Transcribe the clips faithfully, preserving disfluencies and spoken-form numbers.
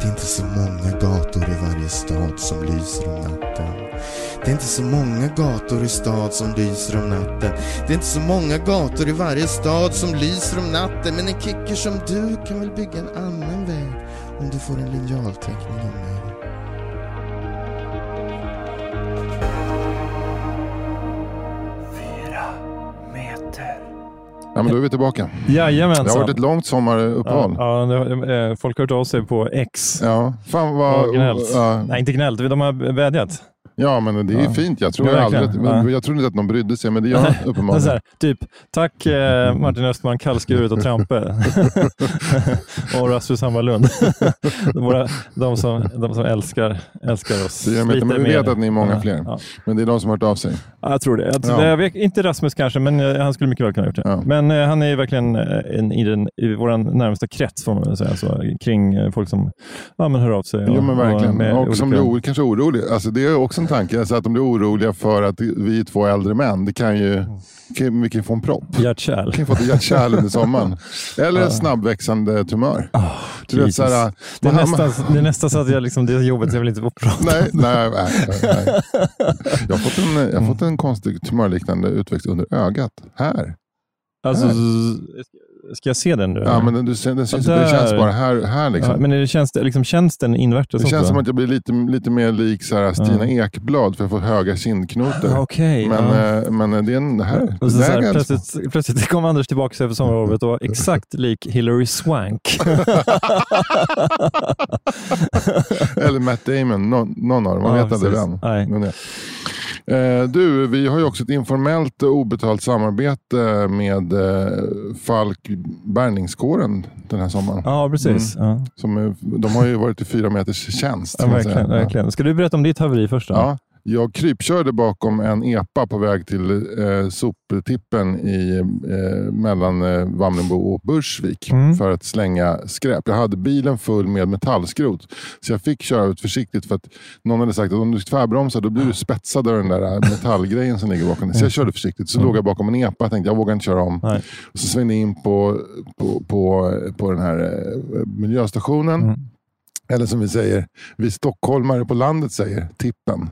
Det är inte så många gator i varje stad som lyser om natten. Det är inte så många gator i stad som lyser om natten. Det är inte så många gator i varje stad som lyser om natten. Men en kicker som du kan väl bygga en annan väg om du får en linjalteckning av mig. Ja, men då är vi tillbaka. Jajamensan. Det har varit ett långt sommaruppehåll. Ja, ja, folk har hört av sig på X. Ja, fan vad... Och gnällt. Uh, Nej, inte gnällt. De har vädjat. Ja, men det är ja. fint. Jag tror, ja, aldrig, ja. jag tror inte att någon brydde sig, men det gör uppenbarligen. Så här, typ, tack eh, Martin Östman, Kallskuret och Trampe. och Rasmus Hammarlund. de, de, som, de som älskar, älskar oss. Det men, men vi vet att ni är många ja. fler. Ja. Men det är de som har hört av sig. Ja, jag tror det. Jag, ja. jag vet, inte Rasmus kanske, men eh, han skulle mycket väl kunna ha gjort det. Ja. Men eh, han är ju verkligen eh, in, i, den, i vår närmsta krets, får man säga. Så, kring eh, folk som ja, men hör av sig. Och, ja, men verkligen. Och, och, och som olika... blir kanske orolig. Alltså, det är också en tanke, alltså att de blir oroliga för att vi två äldre män, det kan ju kan, vi kan få en propp. Hjärtkärl. Vi kan få ett hjärtkärl under sommaren. Eller en snabbväxande tumör. Oh, du vet, så här, det, är nästan, man... det är nästan så att jag liksom, det jobbet jag vill inte få prata. Nej, nej, nej, nej. Jag har fått en, jag har fått en konstig tumörliknande utväxt under ögat. Här. Alltså... Här. Ska jag se den nu? Ja, men den, du, den syns, det känns bara här, här liksom. Ja, men det känns, liksom, känns den invärtes också? Det känns som att jag blir lite, lite mer lik så här, Stina ja. Ekblad för att få höga kindknotor. Okej. Okay, men, ja. men det är en här. Så så här plötsligt, plötsligt kom Anders tillbaka över sommarlovet och var exakt lik Hillary Swank. Eller Matt Damon. Någon, någon av dem. Man ja, vet inte vem. Men, ja. Eh, du, vi har ju också ett informellt obetalt samarbete med eh, Falkbärningskåren den här sommaren. Ja, precis. Mm. Ja. Som är, de har ju varit i fyra meters tjänst. Ja, verkligen, verkligen. Ska du berätta om ditt haveri först då? Ja. Jag krypkörde bakom en epa på väg till eh, soptippen i, eh, mellan eh, Vamlingbo och Börsvik mm. för att slänga skräp. Jag hade bilen full med metallskrot så jag fick köra ut försiktigt för att någon hade sagt att om du tvärbromsar då blir du spetsad av den där metallgrejen som ligger bakom. Så jag körde försiktigt, så mm. låg jag bakom en epa och tänkte jag vågar inte köra om. Nej. Och så svängde jag in på, på, på, på den här eh, miljöstationen. Mm. Eller som vi säger, vi stockholmare på landet säger, tippen.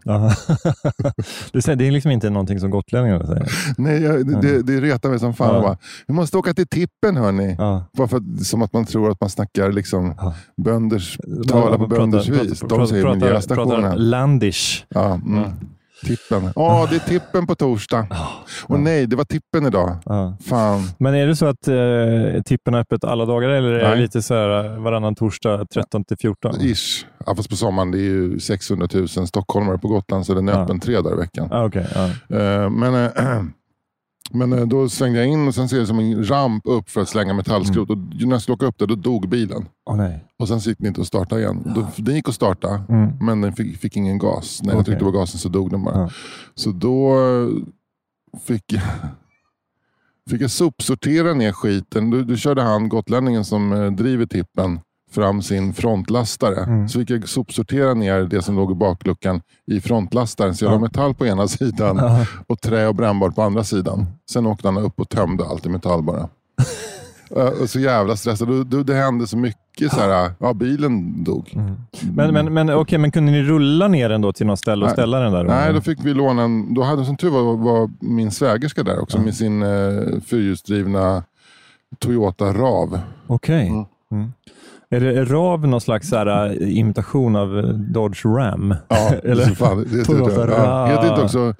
Det är liksom inte någonting som gotlänningarna säger. Nej, jag, det, det retar mig som fan. Ja. Bara, vi måste åka till tippen, hörni. Ja. Bara för att, som att man tror att man snackar liksom ja. bönders, talar på bönders vis. De säger miljöstationen. Pratar landish. Ja, mm. ja. Tippen. Ja, oh, det är tippen på torsdag. Och oh, nej, det var tippen idag. Oh. Fan. Men är det så att eh, tippen är öppet alla dagar eller är nej. det lite så här varannan torsdag tretton till fjorton? Ish. Ja, fast på sommaren det är ju sexhundratusen stockholmare på Gotland så den är oh. öppen tre dagar i veckan. Ah, okay. oh. eh, men... Eh, Men då svängde jag in och sen ser det som en ramp upp för att slänga metallskrot. Mm. Och när jag skulle åka upp där, då dog bilen. Oh, nej. Och sen gick den inte att starta igen. Ja. Då, den gick att starta, mm. men den fick, fick ingen gas. När okay. jag tryckte på gasen så dog den bara. Ja. Så då fick jag... Fick jag sopsortera ner skiten. Då, då körde han, gotlänningen som driver tippen, fram sin frontlastare. Mm. Så fick jag sopsortera ner det som låg i bakluckan i frontlastaren. Så jag ja. la metall på ena sidan ja. och trä och brännbart på andra sidan. Sen åkte han upp och tömde allt i metall bara. Och så jävla stressad. Det, det hände så mycket så här. Ja, bilen dog. Mm. Men, men, men, okay, men kunde ni rulla ner den då till något ställe och nej. ställa den där? Då? Nej, då fick vi låna en. Då hade som tur var, var min svägerska där också. Ja. Med sin eh, fyrhjulsdrivna Toyota RAV. Okej. Okay. Mm. Mm. Är det RAV någon slags så här, imitation av Dodge Ram? Ja, eller? Fan, det heter, ja, heter inte också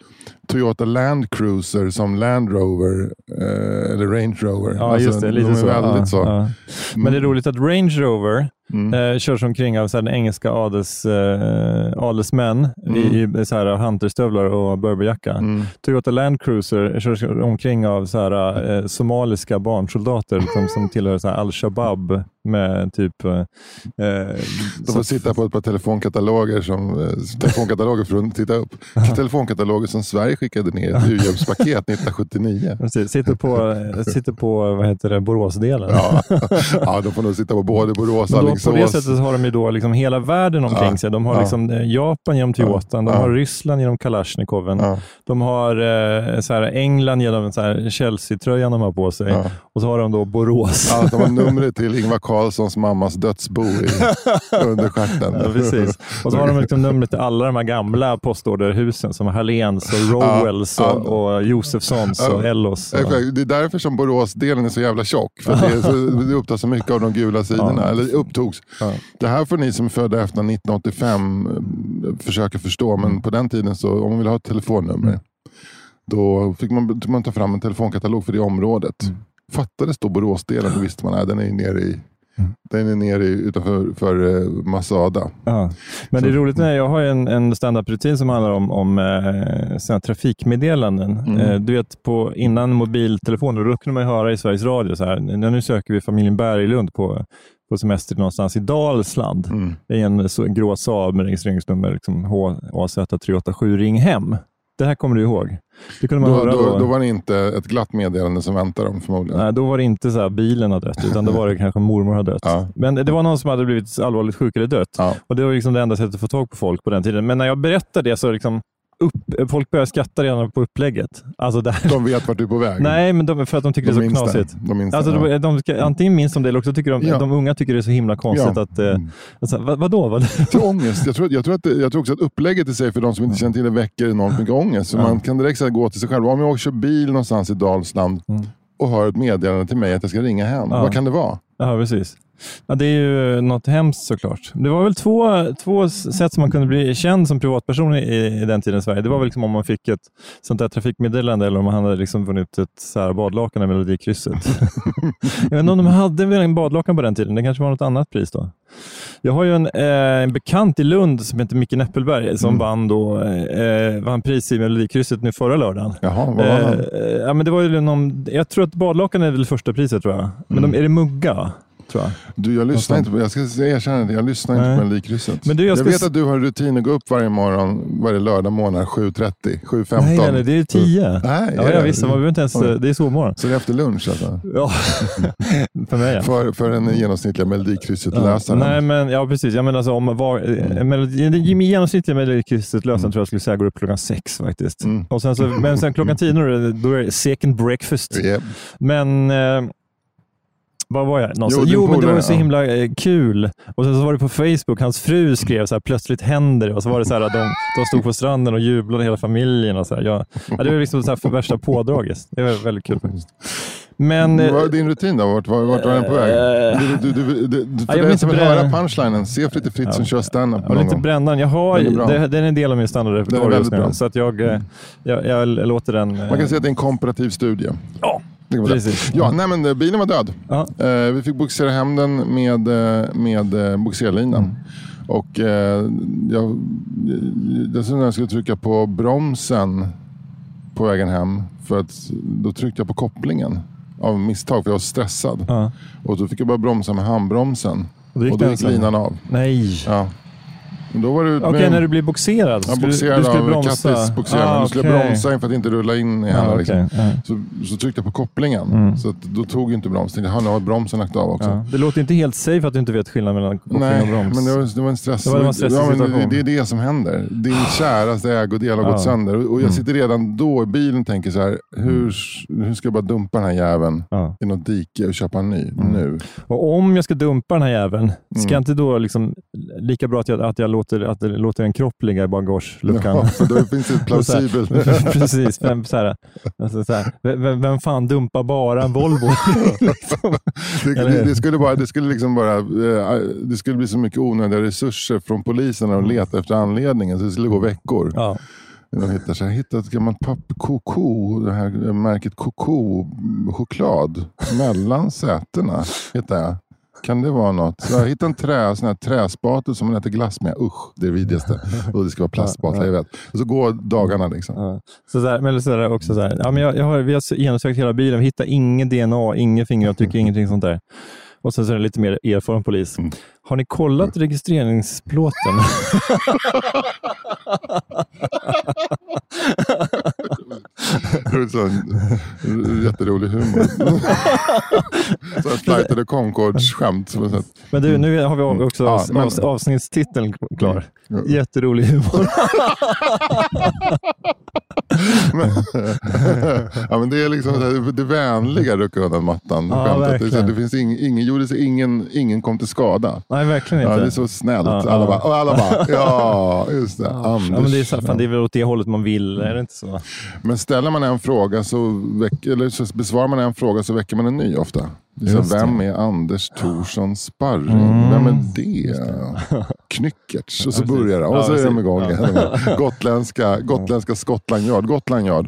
Toyota Land Cruiser som Land Rover eh, eller Range Rover. Ja, alltså, just det. Lite de så. Ja, så. Ja. Men det är roligt att Range Rover mm. eh, körs omkring av så här, den engelska adels, eh, adelsmän mm. i, i så här, hunterstövlar och berberjacka. Mm. Toyota Land Cruiser körs omkring av så här, eh, somaliska barnsoldater som, som tillhör så här, Al-Shabaab med typ... Eh, de får sitta på ett par telefonkataloger som... Telefonkataloger för att titta upp. Telefonkataloger som Sverige skickade ner ett u-hjälpspaket nittonhundrasjuttionio. Precis, sitter på, sitter på vad heter det, Boråsdelen. Ja. ja, de får nog sitta på både Borås och Alingsås. På det sättet har de ju då liksom hela världen omkring ja. sig. De har ja. liksom Japan genom Toyotan, de ja. har Ryssland genom Kalashnikov, ja. de har så här, England genom så här, Chelsea-tröjan de har på sig ja. och så har de då Borås. Ja, de har numret till Ingvar Karlssons mammas dödsbo i, under stjärten. Ja, precis. Och så har de liksom numret till alla de här gamla postorderhusen som Halléns och Rolls ah, och, ah, och Josefssons ah, och Ellos. Och. Det är därför som Boråsdelen är så jävla tjock. För det, så, det upptar så mycket av de gula sidorna. Ah, eller upptogs. Ah. Det här får ni som är födda efter nittonhundraåttiofem försöka förstå. Men på den tiden så, om man vill ha ett telefonnummer mm. då fick man, man ta fram en telefonkatalog för det området. Mm. Fattades då Boråsdelen, då visste man att den är nere i Mm. den är nere utanför för Masada. Ja. Men så. Det är roligt när jag har en, en stand-up-rutin som handlar om, om eh, såna trafikmeddelanden. Mm. Eh, du vet, på, innan mobiltelefoner, då kunde man höra i Sveriges Radio så här, nu söker vi familjen Berg i Lund på, på semester någonstans i Dalsland. Mm. Det är en, så, en grå Saab med registreringsnummer liksom H A Z tre åtta sju ring hem. Det här kommer du ihåg. Det kunde man då, höra då, då. Då var det inte ett glatt meddelande som väntade dem förmodligen. Nej, då var det inte så här bilen har dött, utan då var det kanske mormor har dött. Ja. Men det var någon som hade blivit allvarligt sjuk eller dött. Ja. Och det var liksom det enda sättet att få tag på folk på den tiden. Men när jag berättade det så liksom upp, folk börjar skratta redan på upplägget. Alltså där. De vet vart du är på väg. Nej, men de, för att de tycker de det är så knasigt. Det. De alltså, det, ja. de ska, antingen minns de det eller också tycker de, ja. de unga tycker det är så himla konstigt. Ja. Att, eh, alltså, vad, vadå? Vad? Det är ångest. Jag tror, jag, tror att det, jag tror också att upplägget i sig för de som inte känner till det väcker enormt mycket ångest. Så ja. man kan direkt så här, gå till sig själv. Om jag kör bil någonstans i Dalsland mm. och hör ett meddelande till mig att jag ska ringa hem. Ja. Vad kan det vara? Ja, precis. Ja, det är ju något hemskt såklart. Det var väl två, två sätt som man kunde bli känd som privatperson i, i den tiden i Sverige. Det var väl liksom om man fick ett sånt där trafikmeddelande eller om man hade liksom vunnit ett så här badlakan i Melodikrysset. Jag vet inte om de hade en badlakan på den tiden. Det kanske var något annat pris då. Jag har ju en, eh, en bekant i Lund som heter Micke Neppelberg som mm. vann, då, eh, vann pris i Melodikrysset nu förra lördagen. Jaha, vad var det? Eh, ja, men det var ju någon, jag tror att badlakan är det första priset tror jag. Men mm. de, är det mugga? Jag. Du, jag lyssnar inte på, jag ska erkänna det, jag lyssnar Nej. inte på Melodikrysset. Men du, jag, jag vet s- att du har en rutin att gå upp varje morgon, varje lördag månad, sju trettio, sju femton. Nej, nej, det är tio. Nej, ja, jag visste, man behöver inte ens, det är sovmorgon. Så det är efter lunch alltså? Ja, för mig. Ja. För, för en genomsnittliga Melodikrysset-lösaren. Ja. Nej, men, ja precis, jag menar alltså, om var, mm. genomsnittliga Melodikrysset-lösaren mm. tror jag skulle säga går upp klockan sex faktiskt. Mm. Och sen så, men sen klockan tio då är det second breakfast. Yep. Men... Eh, Vad var jag? Jo, jo men det var så himla ja. kul. Och sen så var det på Facebook. Hans fru skrev så här, plötsligt händer det. Och så var det så här att de, de stod på stranden och jublade hela familjen. Och så här. Ja, det var liksom så här för värsta pådraget. Det var väldigt kul faktiskt. Men, vad är din rutin då? Vart, vart, vart var den på väg? Du, du, du, du, du, för ja, den som vill höra punchlinen, se Fritte Fritt ja, som kör stand-up. Jag vill inte bränna den. Jag har, den, är det, den är en del av min standardrepertoar just nu. Så att jag, jag, jag, jag låter den... Man kan eh, säga att det är en komparativ studie. Ja. Ja, nej men bilen var död. Uh-huh. Vi fick boxera hem den med, med boxerlinan. Mm. Och jag, dessutom när jag skulle trycka på bromsen på vägen hem. För att då tryckte jag på kopplingen av misstag för jag var stressad. Uh-huh. Och då fick jag bara bromsa med handbromsen. Och, och då gick linan av. Nej. Ja. Okej, okay, när du blir boxerad. Ja, boxerad du, du skulle av Kattis boxerad. Ah, okay. Du skulle bromsa för att inte rulla in i henne. Ah, liksom. okay. uh. så, så tryckte jag på kopplingen. Mm. Så att, då tog inte bromsen. Han har bromsen lagt av också. Ja. Det låter inte helt safe att du inte vet skillnaden mellan koppling Nej, och broms. Nej, men det var, det var en stress. Det, var en stress ja, det, det är det som händer. Din käraste ägodel har gått ja. sönder. Och jag mm. sitter redan då i bilen och tänker så här. Hur, hur ska jag bara dumpa den här jäveln ja. i något dike och köpa en ny mm. nu? Och om jag ska dumpa den här jäveln. Ska mm. jag inte då liksom, lika bra att jag, att jag Låter, att det låter en kropp ligga i bagageluckan. Ja, för då finns det plausibelt. Precis. Vem, så här, alltså, så här, vem, vem fan dumpar bara en Volvo? liksom. det, det, det skulle bara, det skulle liksom bara, det skulle bli så mycket onödiga resurser från polisen när de letar efter anledningen. Så det skulle gå veckor. Ja. De hittar så här, hittat ett gammalt papp, koko, det här märket koko, choklad, mellan sätena, hittar jag. Kan det vara något? Så jag hittade en trä, sån här träspatel som man äter glass med. Usch, det är vidigaste. Och det ska vara plastspatlar, jag vet. Och så går dagarna liksom. Ja. Så där, men så där också så här. Ja, men jag, jag har, vi har genomsökt hela bilen. Vi hittar inget D N A, inget fingeravtryck, mm. ingenting sånt där. Och sen så är det lite mer erfaren polis. Mm. Har ni kollat registreringsplåten? Jätterolig humor. Så att Flight of the Conchords skämt. Men du, nu har vi också avs- avs- avsnittstiteln klar. Jätterolig humor. Men, ja, men det är liksom det, det vänliga rycker undan mattan. Ja, verkligen. Det finns ing, ingen, gjorde sig ingen, ingen kom till skada. Nej, verkligen inte. Ja, det är så snällt. Ja, alla, ja. Bara, och alla bara, ja, just det. Ja. Anders, ja, men det är så, fan, det är väl åt det hållet man vill, är det inte så? Men ställer man en fråga så, väck, eller så besvarar man en fråga så väcker man en ny ofta. Så vem är Anders Thorsson Sparring? Mm. Vem är det? det. Knyckerts. Och så börjar det. Och så är de igång igen. Gotländska, gotländska Skottlandyard. Gotlandyard.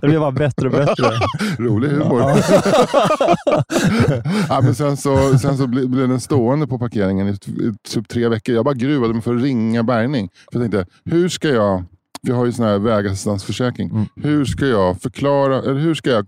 Det blir bara bättre och bättre. Rolig humor. Ja. Ja, men sen så, sen så blev den stående på parkeringen i typ tre veckor. Jag bara gruvade mig för att ringa bärgning. För jag tänkte, hur ska jag... Vi har ju sån här vägassistansförsäkring. Mm. Hur ska jag förklara... Eller hur ska jag...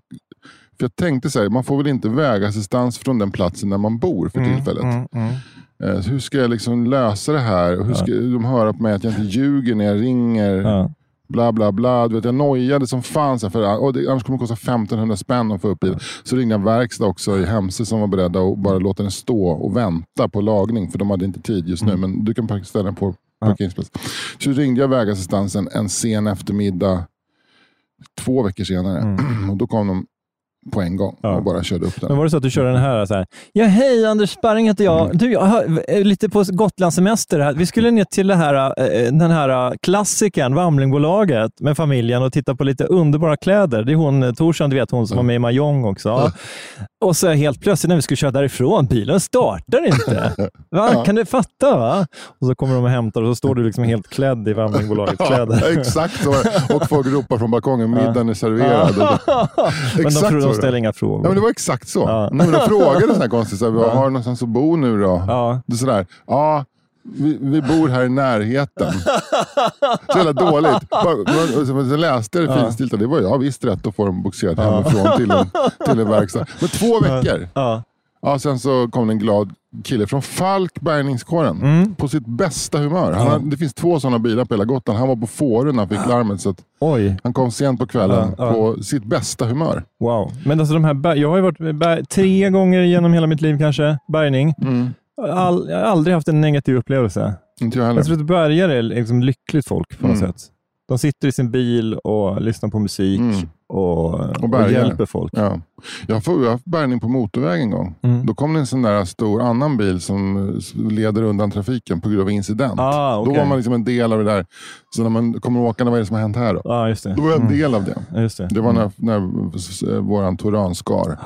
För jag tänkte så här, man får väl inte vägassistans från den platsen där man bor för mm, tillfället. Mm, mm. Så hur ska jag liksom lösa det här? Hur ska ja. de höra på mig att jag inte ljuger när jag ringer? Ja. Bla bla bla. Du vet, jag nojade som fan. Så här, för, och det, annars kommer det kosta femtonhundra spänn att få upp bilen. Så ringde en verkstad också i Hemse som var beredda att bara låta den stå och vänta på lagning. För de hade inte tid just nu. Mm. Men du kan ställa den på parkeringsplats. Ja. Så ringde jag vägassistansen en sen eftermiddag. Två veckor senare. Mm. Och då kom de på en gång ja. och bara körde upp den. Men var det så att du körde den här så här? Ja, hej, Anders Sparring heter jag. Mm. Du, jag har lite på Gotlandssemester här. Vi skulle ner till det här, den här klassikern, Vamlingbolaget, med familjen och titta på lite underbara kläder. Det är hon, Torsson, du vet, hon som mm. var med i Mahjong också. Ja. Och så helt plötsligt när vi skulle köra därifrån, bilen startar inte. Va? Ja. Kan du fatta, va? Och så kommer de och hämtar och så står du liksom helt klädd i Vamlingbolagets kläder. Ja, exakt. Och folk ropar från balkongen, middagen är serverad. Ja. Exakt. Ställa inga frågor. Ja, men det var exakt så. Ja. När jag frågade sådär konstigt, så här, ja. har du någonstans att bo nu då? Ja. Det är sådär, ja, vi, vi bor här i närheten. Så jävla dåligt. Sen läste jag det ja. finstilt, det var jag visst rätt att få dem boxerat ja. hemifrån till en, till en verkstad. Men två veckor. Ja. Ja, sen så kom en glad kille från Falkbärningskåren mm. på sitt bästa humör. Han, mm. det finns två sådana bilar på hela Gotland. Han var på Fårön när han fick larmet, så att Oj. han kom sent på kvällen ja, på ja. sitt bästa humör. Wow. Men alltså de här bär- jag har ju varit bär- tre gånger genom hela mitt liv kanske, bärgning. Mm. All- jag har aldrig haft en negativ upplevelse. Inte jag heller. Jag tror att bärgare är liksom lyckligt folk på något mm. sätt. De sitter i sin bil och lyssnar på musik mm. och, och, och hjälper folk. Ja. Jag får, jag har haft bärgning på motorvägen en gång. Mm. Då kom det en sån där stor annan bil som leder undan trafiken på grund av incident. Ah, okay. Då var man liksom en del av det där. Så när man kommer åka, vad är det som har hänt här då? Ah, just det. Då var jag en mm. del av det. Just det. Det var mm. när, när våran Toran skar.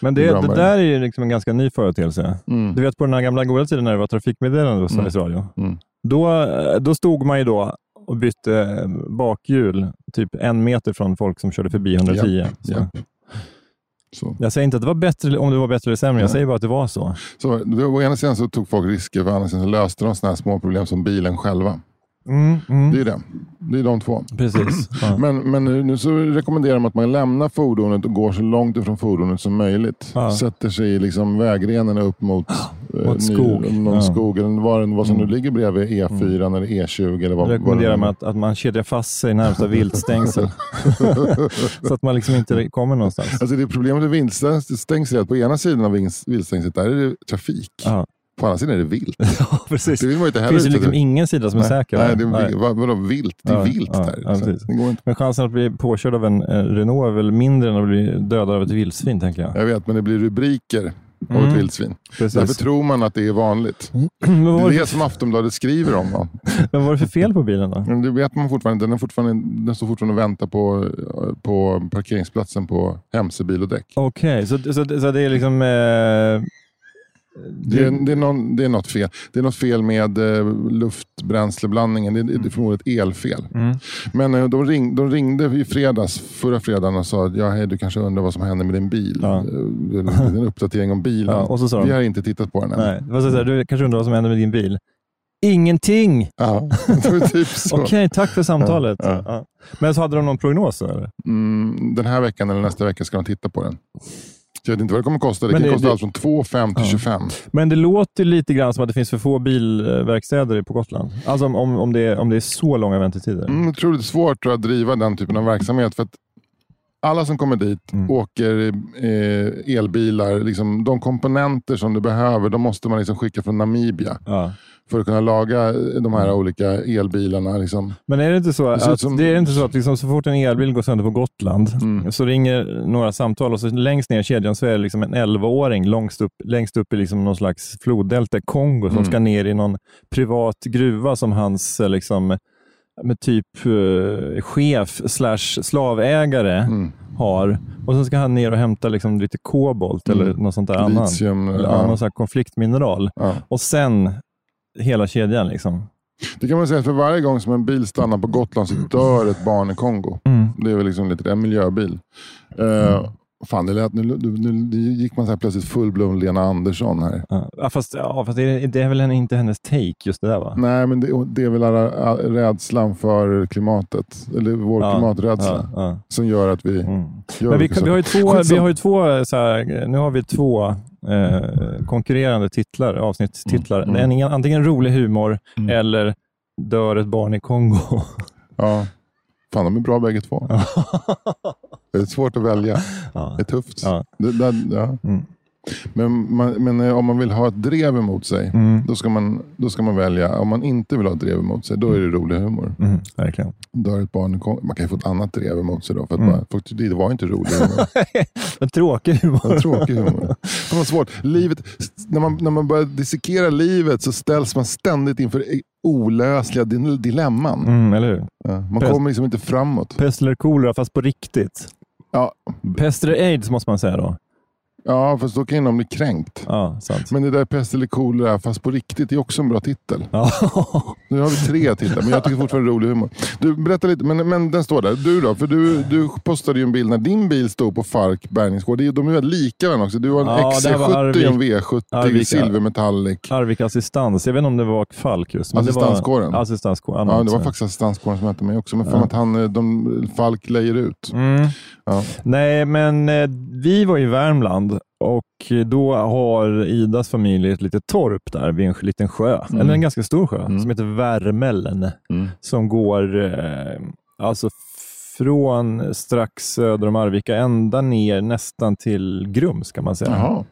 Men det, det där är ju liksom en ganska ny företeelse. Mm. Du vet på den här gamla goda tiden när det var trafikmeddelande på Sveriges mm. Radio. Mm. Då, då stod man ju då och bytte bakhjul typ en meter från folk som körde förbi hundratio. Yep, så. Yep. Så. Jag säger inte att det var bättre, om det var bättre eller sämre. Jag ja. säger bara att det var så. Så på ena sidan så tog folk risker, på andra sidan så löste de sådana här små problem som bilen själva. Mm, mm. Det är det. Det är de två. Precis. Ja. Men, men nu, nu så rekommenderar de att man lämnar fordonet och går så långt ifrån fordonet som möjligt. Ja. Sätter sig i liksom vägrenen upp mot, mot eh, ny, skog. Någon ja. skog eller vad, vad som mm. nu ligger bredvid E fyra mm. eller E tjugo. Eller vad, rekommenderar man att, att man kedjar fast sig närmsta viltstängsel. Så att man liksom inte kommer någonstans. Alltså det är problemet med viltstängsel är att på ena sidan av viltstängselet där är det trafik. Ja. På andra sidan är det vilt. Ja, precis. Det vill man inte heller. Det finns ju liksom ingen sida som är nej. säker. Nej, det är, vad, vadå vilt? Det är ja, vilt ja, där. Ja, det går inte. Men chansen att bli påkörd av en Renault är väl mindre än att bli dödad av ett vildsvin, tänker jag. Jag vet, men det blir rubriker av mm. ett vildsvin. Precis. Därför tror man att det är vanligt. Men det är det, det som Aftonbladet skriver om. Va? Men vad var det för fel på bilen då? Det vet man fortfarande. Den, är fortfarande, den står fortfarande och väntar på, på parkeringsplatsen på Hemse bil och däck. Okej, okay. så, så, så det är liksom... Eh... Det är, det, är någon, det är något fel. Det är något fel med eh, luftbränsleblandningen. Det, det är förmodligen elfel. Mm. Men eh, de, ring, de ringde i fredags, förra fredagen, och sa att ja, hej, du kanske undrar vad som hände med din bil. Ja. Det är en uppdatering om bilen. Ja, och så sa de, vi har inte tittat på den än. Nej, det var så här, du kanske undrar vad som hände med din bil. Ingenting! Ja, typ okej, okay, tack för samtalet. Ja, ja. Ja. Men så hade de någon prognos, eller? Mm, den här veckan eller nästa vecka ska de titta på den. Jag vet inte vad det kommer kosta. Det men kan det, kosta det, allt från två komma fem till ja. tjugofem. Men det låter lite grann som att det finns för få bilverkstäder på Gotland. Alltså om, om, det, är, om det är så långa väntetider. Mm, jag tror det är svårt att driva den typen av verksamhet. För att alla som kommer dit mm. åker eh, elbilar. Liksom, de komponenter som du behöver, de måste man liksom skicka från Namibia. Ja. För att kunna laga de här olika elbilarna. Liksom. Men är det inte så att, det som... det är inte så, att liksom, så fort en elbil går sönder på Gotland mm. så ringer några samtal och så längst ner i kedjan så är det liksom en elvaåring längst upp, längst upp i liksom någon slags floddelta Kongo som mm. ska ner i någon privat gruva som hans liksom, med typ uh, chef slash slavägare mm. har. Och sen ska han ner och hämta liksom lite kobolt mm. eller något sånt där annat. Eller ja. någon sån här konfliktmineral. Ja. Och sen hela kedjan liksom. Det kan man säga, för varje gång som en bil stannar på Gotland så dör ett barn i Kongo. Mm. Det är väl liksom lite en miljöbil. Mm. Uh, fan, det lät, nu, nu, nu gick man så här plötsligt fullblom Lena Andersson här. Ja, fast, ja, fast det, det är väl inte hennes take just det där, va? Nej, men det, det är väl rädslan för klimatet. Eller vår ja, klimaträdsla. Ja, ja. Som gör att vi... Mm. Gör men vi, kan, vi har ju två... Vi har ju två så här, nu har vi två... Eh, konkurrerande titlar, avsnittstitlar. Mm, mm. En, antingen rolig humor mm. eller dör ett barn i Kongo. Ja, fan, de är bra bägge två. Det är svårt att välja. Ja. Det är tufft. Ja. Det, där, ja. Mm. Men, man, men om man vill ha ett drev emot sig mm. då, ska man, då ska man välja. Om man inte vill ha ett drev emot sig, då är det rolig humor. Mm, verkligen. Dör ett barn i Kongo. Man kan ju få ett annat drev emot sig då, för att mm. bara, det var inte rolig humor. En tråkig humor. En tråkig humor. Det var svårt. Livet, när, man, när man börjar dissekera livet så ställs man ständigt inför olösliga dilemman. Mm, eller hur? Ja, man Pest, kommer liksom inte framåt. Pest eller kolera, fast på riktigt. Ja. Pest eller aids måste man säga då. Ja, fast då kan de bli kränkt. Ja, sant. Men det där pest eller kolera, fast på riktigt, är också en bra titel. Ja. Nu har vi tre titlar, men jag tycker fortfarande rolig humor. Du, berätta lite, men, men den står där. Du då, för du, du postade ju en bild när din bil stod på Falkbärningskåren. De är väl lika den också. Du har en ja, X C sjuttio och en V sjuttio Arvika, silvermetallic. Arvika assistans. Jag vet inte om det var Falk just. Men assistanskåren. Var, assistanskåren. Ja, det var faktiskt assistanskåren som hette mig också. Men för ja. att han, de, Falk lejer ut. Mm. Ja. Nej, men vi var i Värmland. Och då har Idas familj ett litet torp där vid en liten sjö, mm. eller en ganska stor sjö mm. som heter Värmelen mm. som går eh, alltså från strax söder om Arvika ända ner nästan till Grums, kan man säga. Jaha.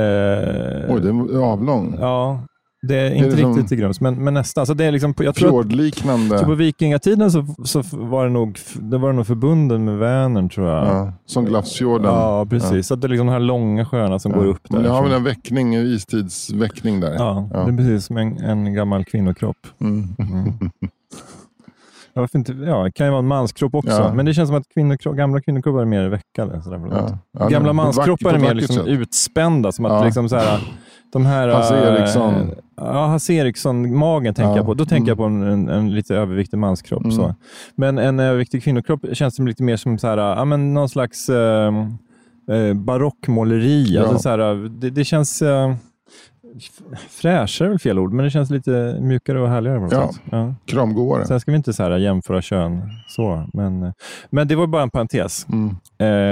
Eh, Oj, det är avlång. Ja. Det är inte är det riktigt till Grums, men, men nästan. Så det är liksom, jag tror att, så på vikingatiden så, så var det nog, det var det nog förbunden med Vänern, tror jag. Ja, som Glafsfjorden. Ja, precis. Ja. Så att det är liksom de här långa sjöarna som ja. går upp där. Men jag har väl en väckning, en istidsväckning där. Ja, ja, det är precis som en, en gammal kvinnokropp. Mm. Mm. Ja, varför inte, ja, det kan ju vara en manskropp också. Ja. Men det känns som att kvinnokropp, gamla kvinnokroppar är mer veckade. Ja. Ja, gamla manskroppar är mer liksom utspända. Som att ja. liksom så här... De här, Hasse Eriksson. Äh, ja, Hasse Eriksson, magen tänker ja. jag på. Då tänker jag på en, en, en lite överviktig manskropp. Mm. Så. Men en överviktig kvinnokropp känns som lite mer som så här, ja, men någon slags äh, äh, barockmåleri. Ja. Alltså, så här, det, det känns... Äh, fräschare är väl fel ord, men det känns lite mjukare och härligare på något ja. sätt. Ja. Kramgåare. Sen ska vi inte så här jämföra kön så, men, men det var bara en parentes mm.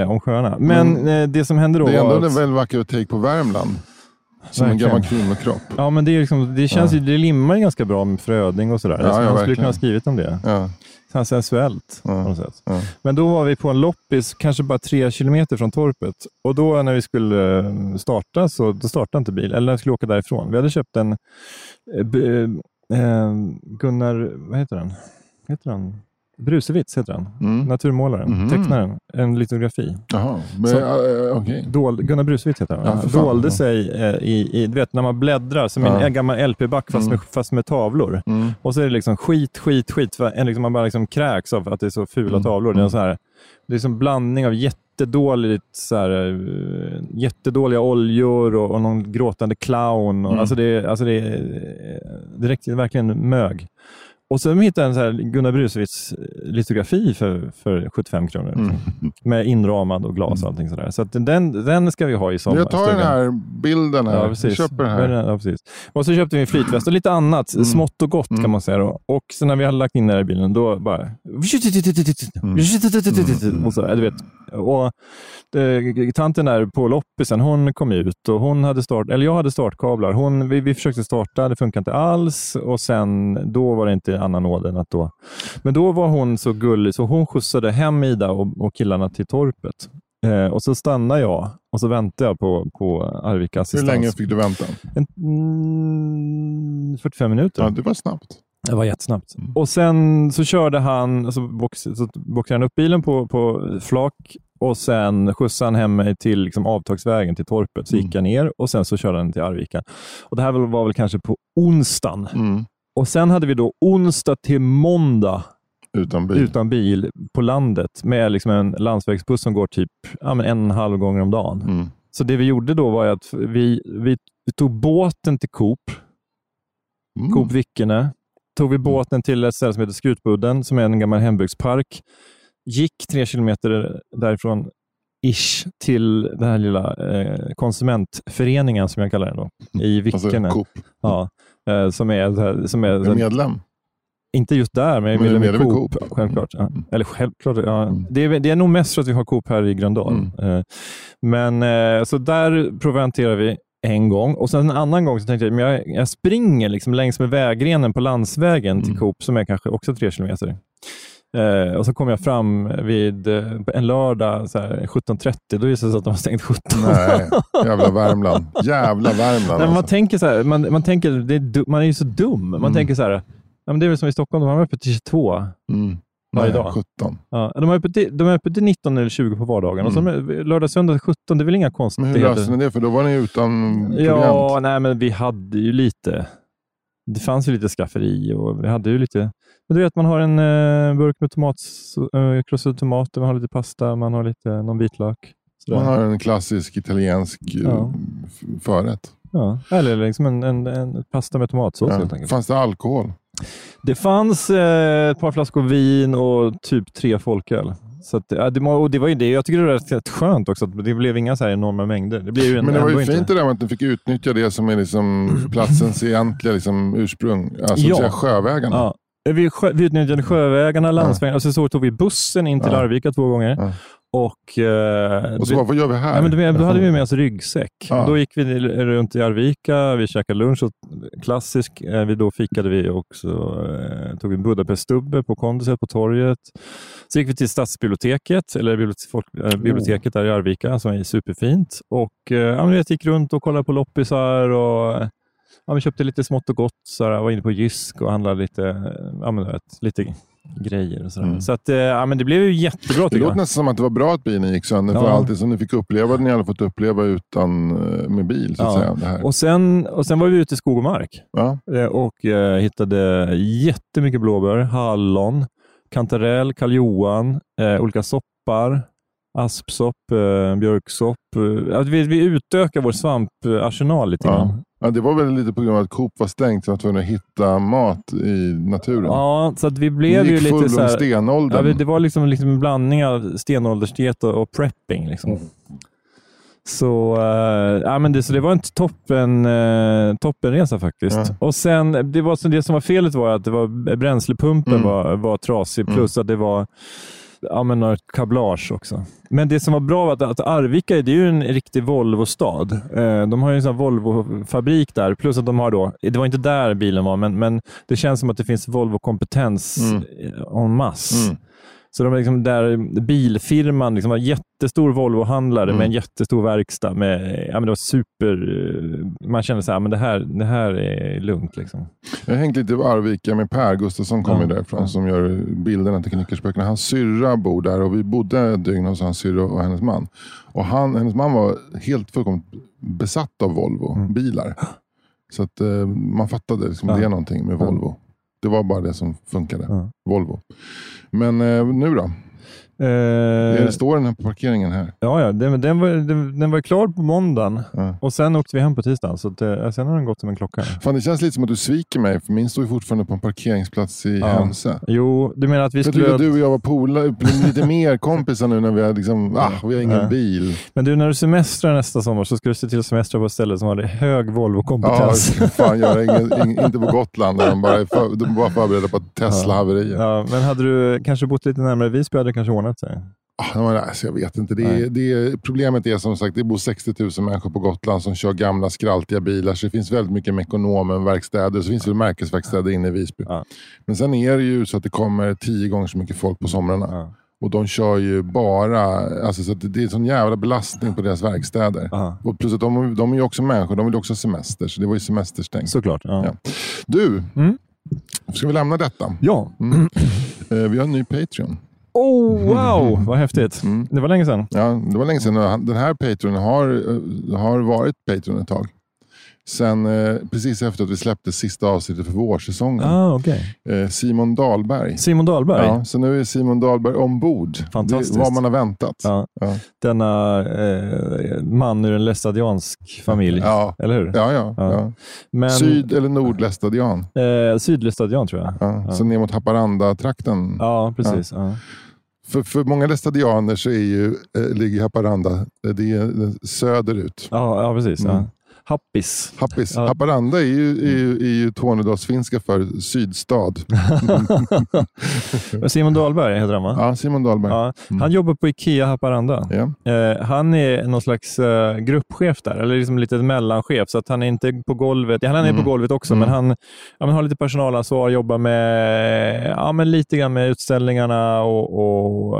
eh, om sjöarna. Men mm. eh, det som hände då det var... Det är ändå en väldigt vacker take på Värmland. Som verkligen. En gammal kvinnokropp. Ja, men det, är liksom, det känns ja. ju, det limmar ju ganska bra med Fröding och sådär. Ja, ja, han skulle kunna ha skrivit om det. Ja. Han sensuellt ja. på något sätt. Ja. Men då var vi på en loppis, kanske bara tre kilometer från torpet. Och då när vi skulle starta så då startade inte bil. Eller när vi skulle åka därifrån. Vi hade köpt en eh, eh, Gunnar, vad heter den? Heter den? Brusewitz heter han. Mm. Naturmålaren, mm. tecknaren, en litografi. Jaha, men, uh, okay. dold, Gunnar Brusewitz heter han. Ja, dolde fan. sig eh, i, i, du vet, när man bläddrar som ja. en gammal L P-back fast, mm. med, fast med tavlor. Mm. Och så är det liksom skit, skit, skit. För en, liksom, man bara liksom kräks av att det är så fula mm. tavlor. Det är, så här, det är en blandning av jätte jättedåligt så här, jättedåliga oljor och, och någon gråtande clown och, mm. alltså det alltså det det räckte verkligen mög. Och sen hittade jag en så här Gunnar Brusewitz litografi för, för sjuttiofem kronor. Mm. Med inramad och glas och allting sådär. Så att den, den ska vi ha i sommar. Jag tar den här bilden här. Ja, precis. Köper den här. Ja, precis. Och så köpte vi en flytväst och lite annat. Mm. Smått och gott kan man säga då. Och sen när vi hade lagt in den här bilen då bara... Mm. Och så, du vet. Och tanten där på loppisen, hon kom ut och hon hade start... Eller jag hade startkablar. Hon, vi, vi försökte starta, det funkar inte alls. Och sen, då var det inte annan nåden att då. Men då var hon så gullig så hon skjutsade hem Ida och, och killarna till torpet. Eh, och så stannade jag och så väntade jag på, på Arvika assistans. Hur länge fick du vänta? En, mm, fyrtiofem minuter. Ja, det var snabbt. Det var jättesnabbt. Mm. Och sen så körde han, alltså box, så boxade han upp bilen på, på flak och sen skjutsade han hem mig till liksom, avtagsvägen till torpet. Så gick jag ner och sen så körde han till Arvika. Och det här var väl kanske på onsdagen. Mm. Och sen hade vi då onsdag till måndag utan bil, utan bil på landet med liksom en landsvägsbuss som går typ ja, men en och en halv gånger om dagen. Mm. Så det vi gjorde då var att vi, vi tog båten till Coop, mm. Coop Väckene, tog vi båten till ett ställe som heter Skutbudden som är en gammal hembygdspark, gick tre kilometer därifrån ish till den här lilla eh, konsumentföreningen som jag kallar den då, i Väckene. Alltså, ja. Som är, som är, är medlem. Inte just där, men jag är medlem i Coop. Coop. Självklart. Mm. Ja. Eller självklart, ja. Mm. Det, är, det är nog mest för att vi har Coop här i Gröndal. Mm. Men så där proventerar vi en gång. Och sen en annan gång så tänkte jag, men jag, jag springer liksom längs med vägrenen på landsvägen till mm. Coop som är kanske också tre kilometer. Uh, och så kom jag fram vid uh, en lördag så här, sjutton trettio. Då visade det sig att de har stängt sjutton. Nej, jävla Värmland. Jävla Värmland. Nej, alltså. Man tänker så här, man, man tänker det är, man är ju så dum. Man mm. tänker så här, ja, men det är väl som i Stockholm, de har öppet till tjugotvå. Mm. Nej, dag. sjutton. Ja, de är uppe till, de är uppe till nitton eller tjugo på vardagen. Mm. Och så lördag, söndag sjutton, det är väl inga konstigheter. Men hur löser ni det? För då var ni utan proviant. Ja, nej men vi hade ju lite... Det fanns ju lite skafferi och vi hade ju lite... Men du vet, man har en eh, burk med tomats, eh, krossade tomater, man har lite pasta, man har lite någon vitlök. Sådär. Man har en klassisk italiensk ja. förrätt. Ja, eller liksom en, en, en pasta med tomatsås ja. helt enkelt. Fanns det alkohol? Det fanns eh, ett par flaskor vin och typ tre folköl. Så att, ja, det, och det var ju det. Jag tycker det var rätt skönt också. Det blev inga så här enorma mängder. Det blev ju en, men det var ju fint inte. Det där med att ni fick utnyttja det som är liksom platsens egentliga liksom ursprung. Alltså ja. sjövägarna. Ja. Vi, sjö, vi utnyttjade sjövägarna, landsvägarna. Ja. Alltså så tog vi bussen in till ja. Arvika två gånger. Ja. Och, eh, och så bara, vad gör vi här? Ja, men då, då hade vi med oss ryggsäck. Ja. Då gick vi runt i Arvika, vi käkade lunch och klassisk. Eh, vi då fikade vi också, eh, tog en Budapeststubbe på kondiset på torget. Så gick vi till stadsbiblioteket, eller bibliot- folk, eh, biblioteket där i Arvika som är superfint. Och eh, ja, vi gick runt och kollade på loppisar och... Ja, vi köpte lite smått och gott, så jag var inne på Jysk och handlade lite, ja, men vet, lite grejer och sådär. Mm. Så att, ja, men det blev ju jättebra. Det låter nästan som att det var bra att bilen gick sönder, ja. För allt det som ni fick uppleva, ni hade fått uppleva utan med bil, så att ja. säga. Det här. Och, sen, och sen var vi ute i skog och mark ja. och eh, hittade jättemycket blåbär, hallon, kantarell, kalljohan, eh, olika soppar. Aspsopp, eh, björksopp. Att vi, vi utökar vår svamparsenal lite grann. Ja. Ja, det var väl lite på grund av att Coop var stängt, så att vi kunde hitta mat i naturen. Ja, så att vi blev ju lite så här stenåldern. Ja, det var liksom, liksom en blandning av stenåldersdiet och, och prepping liksom. Mm. Så, äh, ja, men det, så det var en toppen, äh, toppenresa faktiskt. Mm. Och sen, det, var, det som var felet var att det var, bränslepumpen mm. var, var trasig. Plus mm. att det var... Ja, men något kablage också. Men det som var bra var att, att Arvika, det är ju en riktig Volvo-stad. Eh, de har ju en sån här Volvo-fabrik där. Plus att de har då, det var inte där bilen var, men, men det känns som att det finns Volvo-kompetens mm. en masse. Mm. Så de är liksom där bilfirman liksom var jättestor Volvo-handlare mm. med en jättestor verkstad. Med, ja, men det var super... Man kände så här, men det här, det här är lugnt liksom. Jag har hängt lite på Arvika med Per Gustafsson, kommer ja. därifrån, som gör bilderna till Knickersböckerna. Hans syrra bor där och vi bodde ett dygn hos hans syrra och hennes man. Och han, hennes man var helt fullkomligt besatt av Volvo-bilar. Mm. Så att eh, man fattade liksom, ja. det är någonting med Volvo. Det var bara det som funkade. Mm. Volvo. Men eh, nu då? Eh, det står den här på parkeringen här. Ja, ja den, den, var, den, den var klar på måndagen. Ja. Och sen åkte vi hem på tisdagen. Så det, sen har den gått som en klocka. Fan, det känns lite som att du sviker mig. För min står ju fortfarande på en parkeringsplats i ja. Hemse. Jo, du menar att vi skulle... Jag du och jag var polare, lite mer kompisar nu när vi har liksom... Ah, vi har ingen ja. bil. Men du, när du semestrar nästa sommar så ska du se till att semestra på ett ställe som har hög Volvo-kompetens. Ja, fan, jag är ingen, ingen, inte på Gotland. Där de bara är för, de bara förberedda på Tesla-haverier. Ja. Ja, men hade du kanske bott lite närmare Visby hade du kanske ordnat sig. Ah, alltså jag vet inte. Det, det, problemet är som sagt, det bor sextio tusen människor på Gotland som kör gamla skraltiga bilar. Så det finns väldigt mycket mekonomen, verkstäder. Så finns väl märkesverkstäder inne i Visby. Ja. Men sen är det ju så att det kommer tio gånger så mycket folk på somrarna. Ja. Och de kör ju bara... Alltså, så det är en sån jävla belastning på deras verkstäder. Aha. Och plus att de, de är ju också människor. De vill också semester. Så det var ju semesterstängt. Såklart. Ja. Ja. Du, mm? Ska vi lämna detta? Ja. Mm. Eh, vi har en ny Patreon. Oh, wow! Mm. Vad häftigt. Mm. Det var länge sedan. Ja, det var länge sedan. Den här Patreon har, har varit Patreon ett tag. Sen eh, precis efter att vi släppte sista avsnittet för vårsäsongen. Ah, okay. eh, Simon Dahlberg. Simon Dahlberg? Ja, så nu är Simon Dahlberg ombord. Fantastiskt. Det är vad man har väntat. Ja. Ja. Denna eh, man ur en lästadiansk familj. Ja. Eller hur? Ja, ja. ja. ja. Men, Syd- eller nordlästadian? Eh, sydlästadian tror jag. Ja. Ja. Så ner mot Haparanda-trakten. Ja, precis. Ja. Ja. För, för många lästadianer så är ju, eh, ligger Haparanda det är söderut. Ja, ja precis. Mm. Ja. Happis. Happis. Ja. Haparanda är ju, är ju, är ju tornedalsfinska för sydstad. Simon Dahlberg heter han va? Ja, Simon Dahlberg. Ja. Han mm. jobbar på IKEA Haparanda. Ja. Eh, han är någon slags eh, gruppchef där, eller liksom lite mellanchef. Så att han är inte på golvet. Ja, han är mm. på golvet också, mm. men han ja, men har lite personalansvar, jobbar med ja, men lite grann med utställningarna och, och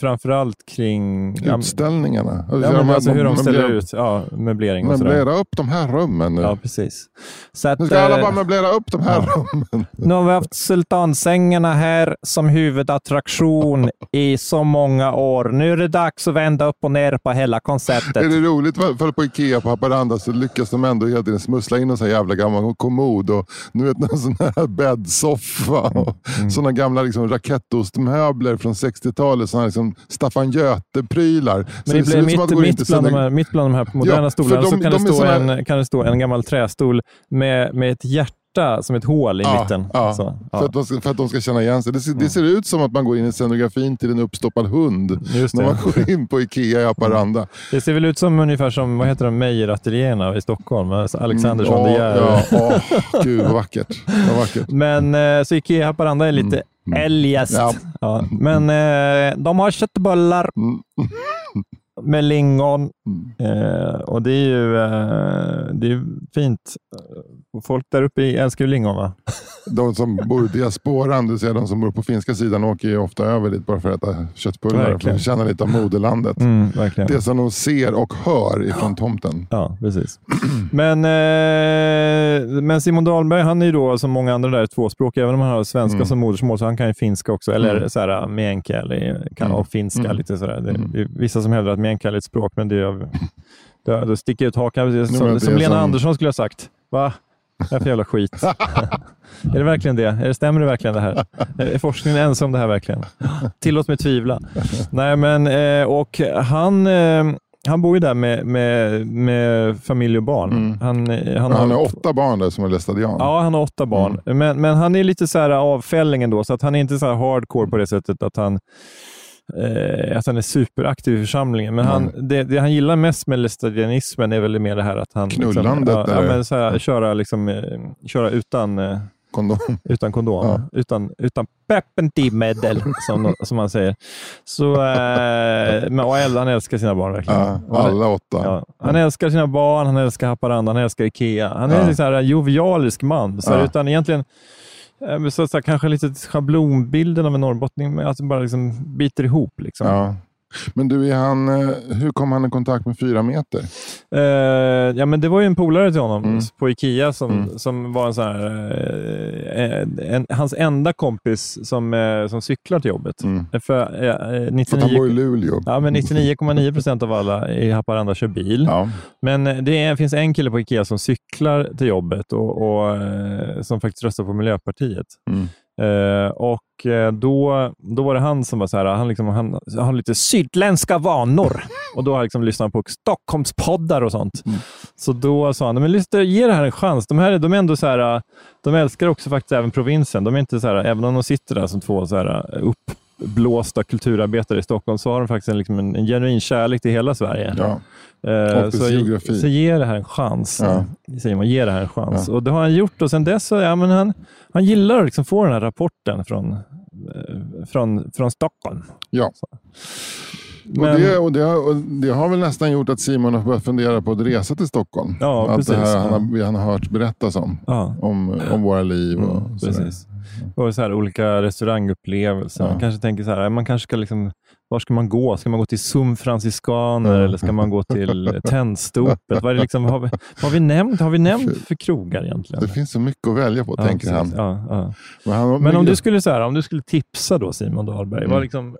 framförallt kring... Ja, utställningarna? Ja, men, alltså, hur de ställer ut ja, möblering och sådär. Upp de här rummen nu. Ja, precis. Så att, nu ska alla bara möblera upp de här ja. rummen. Nu har vi haft sultansängarna här som huvudattraktion i så många år. Nu är det dags att vända upp och ner på hela konceptet. Är det roligt för på Ikea på Haparanda så lyckas de ändå hela tiden smussla in en så här jävla gammal kommod och nu vet någon sån här bäddsoffa och mm. såna gamla liksom rakettostmöbler från sextiotalet, såna här liksom Staffan Göte-prylar. Men det, det blir mitt, mitt, bland de här, mitt bland de här moderna ja, stolarna de, så kan de, det stå en, kan det stå en gammal trästol med, med ett hjärta som ett hål i ja, mitten. Ja. Så, ja. För, att de ska, för att de ska känna igen sig. Det ser, det ser ut som att man går in i scenografin till en uppstoppad hund. Just när det. Man går in på Ikea i Haparanda. Mm. Det ser väl ut som ungefär som, vad heter de, Meijer-ateljéerna i Stockholm. Alltså Alexandersson, mm, ja, det gör. Ja, åh, gud vad vackert. Vad vackert. Men så Ikea i Haparanda är lite mm. eljest. Ja. Ja. Men eh, de har köttbullar. Mm. Med lingon. Eh, och det är ju eh, det är fint. Folk där uppe älskar ju lingon va? De som bor i diasporan, du ser de som bor på finska sidan åker ju ofta över dit bara för att äta köttbullar. För att känna lite av moderlandet. Mm, det som de ser och hör ifrån tomten. Ja, precis. Men, eh, men Simon Dahlberg, han är ju då som många andra där tvåspråkiga. Även om han har svenska mm. som modersmål så han kan ju finska också. Eller mm. såhär menka eller kan mm. ha finska mm. lite sådär. Det är vissa som hävdar att menka är ett språk men det är då, då sticker ut hakan som, som, som Lena Andersson skulle ha sagt. Va? Det är för jävla skit. Är det verkligen det? Är det stämmer det verkligen det här? Är forskningen ensam om det här verkligen? Tillåt mig tvivla. Nej men eh, och han eh, han bor ju där med, med, med familj och barn. Mm. Han, han, har, han har åtta barn där som är lästadian. Ja, han har åtta barn. Mm. Men, men han är lite så här avfällingen då så att han är inte så här hardcore på det sättet att han Eh, att han är superaktiv i församlingen men mm. han, det, det han gillar mest med lästadianismen är väl mer det här att han knullandet liksom, ja, ja, men så här, köra, liksom, eh, köra utan eh, kondom, utan, kondom ja. utan, utan preventivmedel som, som man säger så, eh, men alla, han älskar sina barn verkligen ja, alla åtta ja, han älskar sina barn, han älskar Haparanda, han älskar Ikea han ja. är liksom en jovialisk man så här, ja. utan egentligen Så, så här, kanske lite schablonbilden av en norrbottning men alltså bara liksom biter ihop liksom. Ja. Men du, är han, hur kom han i kontakt med fyra meter? Eh, ja men det var ju en polare till honom mm. på Ikea som, mm. som var en sån här eh, en, hans enda kompis som, eh, som cyklar till jobbet. Mm. För, eh, nittionio, för att han bor i Luleå. Ja men nittionio komma nio procent av alla i Haparanda kör bil. Ja. Men det är, finns en kille på Ikea som cyklar till jobbet och, och eh, som faktiskt röstar på Miljöpartiet. Mm. Eh, och då, då var det han som var så här, han, liksom, han, han har lite sydländska vanor och då har han liksom lyssnat på Stockholmspoddar och sånt. Mm. Så då sa han, men lyssna, ge det här en chans. De här, de är ändå så här, de älskar också faktiskt även provinsen. De är inte så här, även om de sitter där som två så här uppblåsta kulturarbetare i Stockholm, så har de faktiskt en, liksom en, en genuin kärlek till hela Sverige. Ja. Eh, så, så ger det här en chans. Ja. Säger man, ger det här en chans. Ja. Och det har han gjort, och sen dess så ja, men han, han gillar att liksom få den här rapporten från, från, från Stockholm. Ja. Men, och, det, och, det, och det har väl nästan gjort att Simon har börjat fundera på att resa till Stockholm. Ja, att precis. Det här, han, har, han har hört berättas om, ja. om, om våra liv. Och mm, precis. Och så här, olika restaurangupplevelser. Ja. Man kanske tänker så här, man kanske ska liksom, var ska man gå? Ska man gå till Sumfransiskaner ja. eller ska man gå till Tändstopet? Vad är det liksom, har, vi, har, vi nämnt, har vi nämnt för krogar egentligen? Det finns så mycket att välja på, ja, tänker precis. han. Ja, ja. Men, han, men om, du skulle, så här, om du skulle tipsa då Simon Dahlberg, mm. var liksom,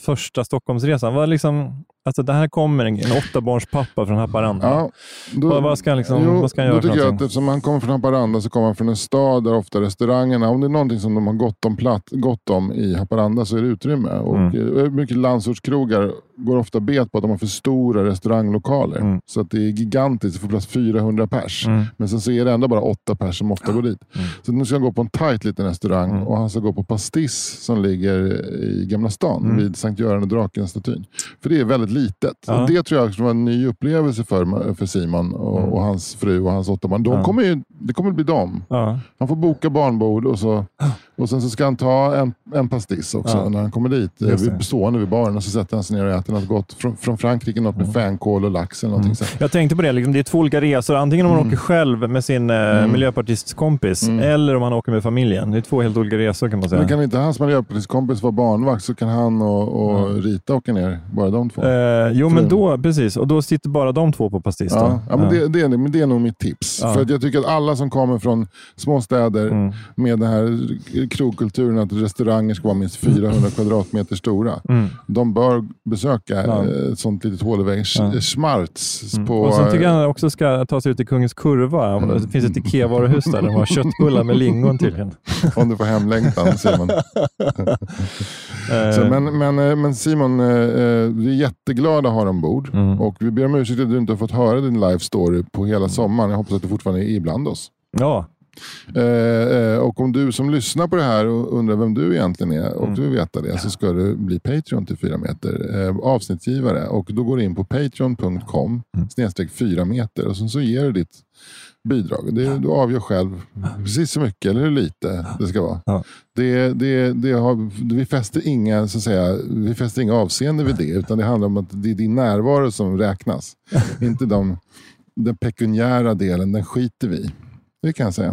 första Stockholmsresan, var liksom, alltså det här kommer en, en åttabarns pappa från Haparanda. Ja, då, vad, vad, ska han liksom, jo, vad ska han göra? Då tycker jag att eftersom han kommer från Haparanda så kommer han från en stad där ofta restaurangerna, om det är någonting som de har gott om, platt, gott om i Haparanda så är det utrymme. Och mm. mycket landsortskrogar går ofta bet på att de har för stora restauranglokaler. Mm. Så att det är gigantiskt, det får plats fyrahundra pers. Mm. Men sen så är det ändå bara åtta pers som ofta går dit. Mm. Så nu ska han gå på en tight liten restaurang mm. och han ska gå på Pastis som ligger i Gamla stan mm. vid Sankt Göran och Drakenstatyn. För det är väldigt litet. Ja. Och det tror jag var en ny upplevelse för, för Simon och, mm. och hans fru och hans åtta man. De ja. kommer ju, det kommer bli dem. Ja. Han får boka barnbord och så och sen så ska han ta en, en pastis också ja. när han kommer dit. Vi står nu vid baren och så sätter han sig ner och äter något gott från, från Frankrike, något med mm. fänkål och lax eller någonting mm. så. Jag tänkte på det, liksom, det är två olika resor. Antingen om man mm. åker själv med sin eh, mm. miljöpartistkompis mm. eller om han åker med familjen. Det är två helt olika resor kan man säga. Men kan inte hans miljöpartistkompis vara barnvakt så kan han och, och mm. Rita åka ner, bara de två. Eh, jo men då, precis. Och då sitter bara de två på pastis då. Ja, ja, men, ja. Det, det är, men det är nog mitt tips. Ja. För att jag tycker att alla som kommer från småstäder mm. med den här krogkulturen att restauranger ska vara minst fyrahundra kvadratmeter stora. Mm. De bör besöka ja. ett sånt litet hål i vägen. Ja. Schmarts mm. på... Och sen tycker jag också ska ta sig ut i Kungens kurva. Om det finns ett IKEA-varuhus där de har köttbullar med lingon tydligen. Om du får hemlängtan, Simon. Så, men, men, men Simon, vi är jätteglada att ha dem bord. Mm. Och vi ber om ursäkt att du inte har fått höra din live story på hela sommaren. Jag hoppas att du fortfarande är ibland oss. Ja. Eh, eh, och om du som lyssnar på det här och undrar vem du egentligen är och mm. du vill veta det så ska du bli Patreon till fyra meter eh, avsnittsgivare och då går du in på patreon punkt com mm. snedstreck fyra meter och sen så ger du ditt bidrag. Det, du avgör själv precis så mycket eller hur lite det ska vara. Ja. Det, det, det har, vi fäster inga, så att säga, vi fäster inga avseende vid det utan det handlar om att det är din närvaro som räknas. Inte de, den pekuniära delen, den skiter vi. Det kan jag säga.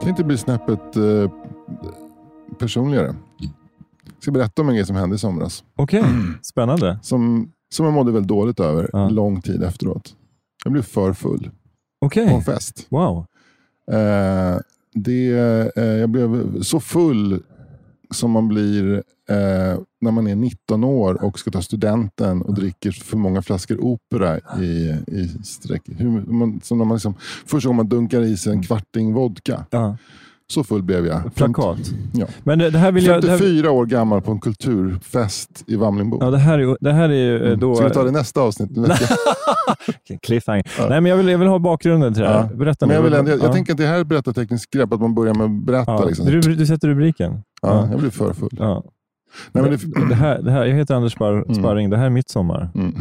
Kan inte bli snäppet eh, personligare. Jag ska berätta om en grej som hände i somras. Okej, okay. Spännande. Som, som jag mådde väl dåligt över ah. lång tid efteråt. Jag blev för full. Okej. Okay. På en fest. Wow. Eh, det, eh, jag blev så full som man blir eh, när man är nitton år och ska ta studenten och dricker för många flaskor opera i, i sträck. Hur, man, som när man liksom, först om man dunkar i sig en kvarting vodka. Uh-huh. Så full blev jag. Plakat. Ja. Men det här vill jag, det här... femtiofyra år gammal på en kulturfest i Vamlingbo. Ja, det här är, det här är mm. då... Ska vi ta det nästa avsnitt? Cliffhanger. Ja. Nej, men jag vill, jag vill ha bakgrunden till det här. Ja. Berätta men jag, vill, jag, jag ja. tänker att det här är berättartekniskt grepp, att man börjar med att berätta. Ja. Liksom. Du, du sätter rubriken. Ja, ja. Jag blir för full. Ja. Nej, men det... Det här, det här, jag heter Anders Sparring. Mm. Det här är mitt sommar. Mm.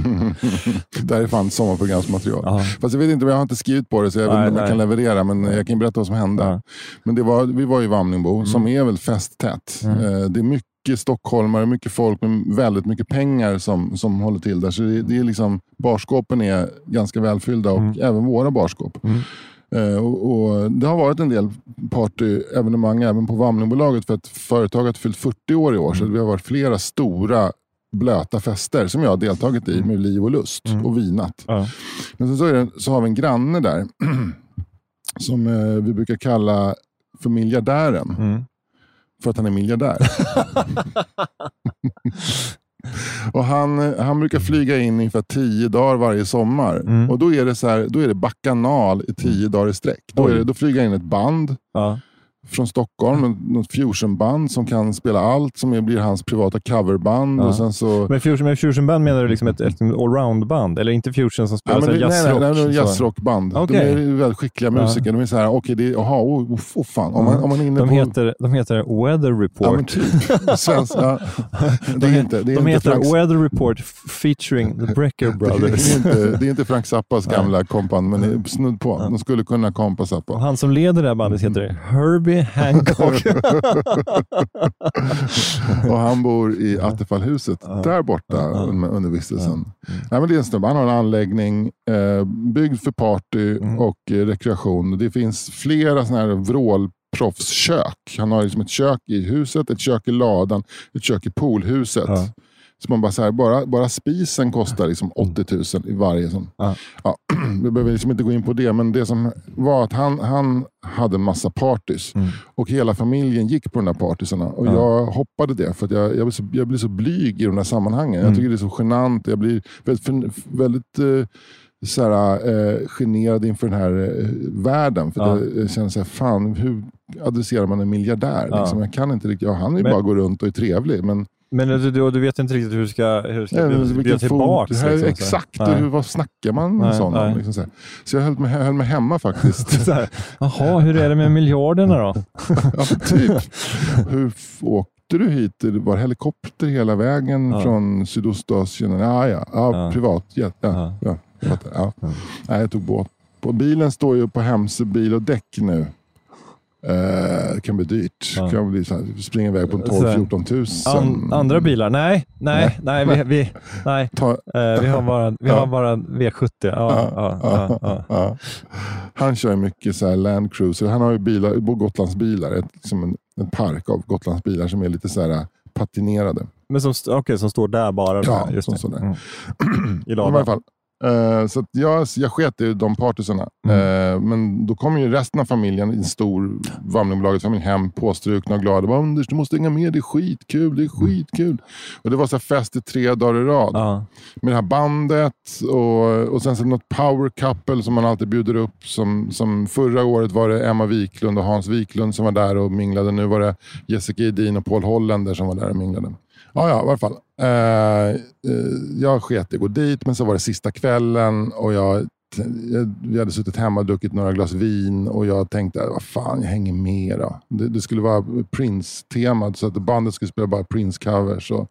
Det här är fan sommarprogramsmaterial. Aha. Fast jag vet inte, jag har inte skrivit på det, så jag nej, vet inte om jag kan leverera. Men jag kan berätta vad som hände. Ja. Men det var, vi var i Vamlingbo, mm. som är väl festtätt. Mm. Det är mycket stockholmare, mycket folk med väldigt mycket pengar som, som håller till där. Så det, det är liksom, barskåpen är ganska välfyllda, och mm. även våra barskåp. Mm. Och, och det har varit en del partyevenemang även på Vamlingbolaget, för att företaget fyllt fyrtio år i år, så det har varit flera stora blöta fester som jag har deltagit i med liv och lust och vinat. Ja. Men sen så, är det, så har vi en granne där som vi brukar kalla för miljardären, mm. för att han är miljardär. Och han, han brukar flyga in ungefär tio dagar varje sommar. Mm. Och då är det så här, då är det bacchanal i tio dagar i sträck. Då, är det, då flyger in ett band ja. från Stockholm, något fusionband som kan spela allt, som blir hans privata coverband. Ja. Och sen så... Men fusion, med fusionband menar du liksom ett, ett allroundband? Eller inte fusion som spelar ja, men det, jazzrock? Nej, nej, nej, jazzrockband. Okay. De är väldigt skickliga musiker. Ja. De är så här, okej, okay, jaha, oh, oh, fan. Om man, om man är inne de, på... heter, de heter Weather Report. Ja, men typ. Svensk, ja. Det är inte, det är de inte heter Frank... Weather Report featuring the Brecker Brothers. Det är inte, det är inte Frank Zappas gamla kompan, men det är snudd på. Ja. De skulle kunna kompa Zappa. Han som leder det här bandet heter det Herbie Hancock. Och han bor i Attefallhuset ja. där borta ja. under vistelsen. Ja. Nej, men det är en snubb. Han har en anläggning eh, byggd för party mm. och eh, rekreation. Det finns flera såna här vrålproffskök. Han har liksom ett kök i huset, ett kök i ladan, ett kök i poolhuset. Ja. Så man bara så här, bara, bara spisen kostar liksom åttio tusen i varje sån. Ja. Ja, vi behöver liksom inte gå in på det, men det som var att han, han hade en massa parties. Mm. Och hela familjen gick på de där partysarna. Och ja. jag hoppade det, för att jag, jag, blir så, jag blir så blyg i de där sammanhangen. Mm. Jag tycker det är så genant. Jag blir väldigt... väldigt uh, så här, eh, generad inför den här eh, världen, för ja. det, jag känner så här, fan, hur adresserar man en miljardär ja. liksom? Jag kan inte riktigt, ja, han är ju men, bara går runt och är trevlig, men men du, du, du vet inte riktigt hur ska hur ska bjuda tillbaka liksom, så exakt så hur vad snackar man nej, om sånt liksom, så, så jag höll mig, höll mig hemma faktiskt. Så här, jaha, hur är det med miljarderna då? Ja, typ. Hur åker du hit? Det var helikopter hela vägen ja. från Sydostasien. Ja, ja, ja, ja. privatjet. Ja, ja. ja. Ja. Nej, jag tog båt. På bilen står ju på Hemse bil och däck nu. Eh, det kan bli dyrt. Ja. Kan bli så här, springa iväg på tolv fjorton tusen. An, andra bilar? Nej, nej, nej. nej, vi, vi, nej. Ta, eh, vi har bara, vi ja. har bara V sjuttio. Ja, ja, ja, ja, ja, ja. Han kör mycket så här Land Cruiser. Han har ju bilar, Gotlandsbilar. Ett, liksom en, en park av Gotlandsbilar som är lite så här patinerade. Men som, st- okay, som står där bara. Ja, just som står där. Mm. I ladan. I alla fall. Uh, så att jag, jag sket i de partyserna. Mm. Uh, men då kom ju resten av familjen, en stor Vamlingbolagets familj, hem påstrukna och glada. Bara, Anders, du måste hänga med, det är skitkul, det är skitkul. Och det var så här fest i tre dagar i rad. Uh. Med det här bandet och, och sen så något power couple som man alltid bjuder upp. Som, som förra året var det Emma Wiklund och Hans Wiklund som var där och minglade. Nu var det Jessica Edin och Paul Hollander som var där och minglade. Ja, ja, i alla fall. Uh, uh, jag sket i gå dit, men så var det sista kvällen och jag, jag, jag hade suttit hemma och druckit några glas vin och jag tänkte, vad fan, jag hänger med då. Det, det skulle vara Prince-temat, så att bandet skulle spela bara Prince-covers och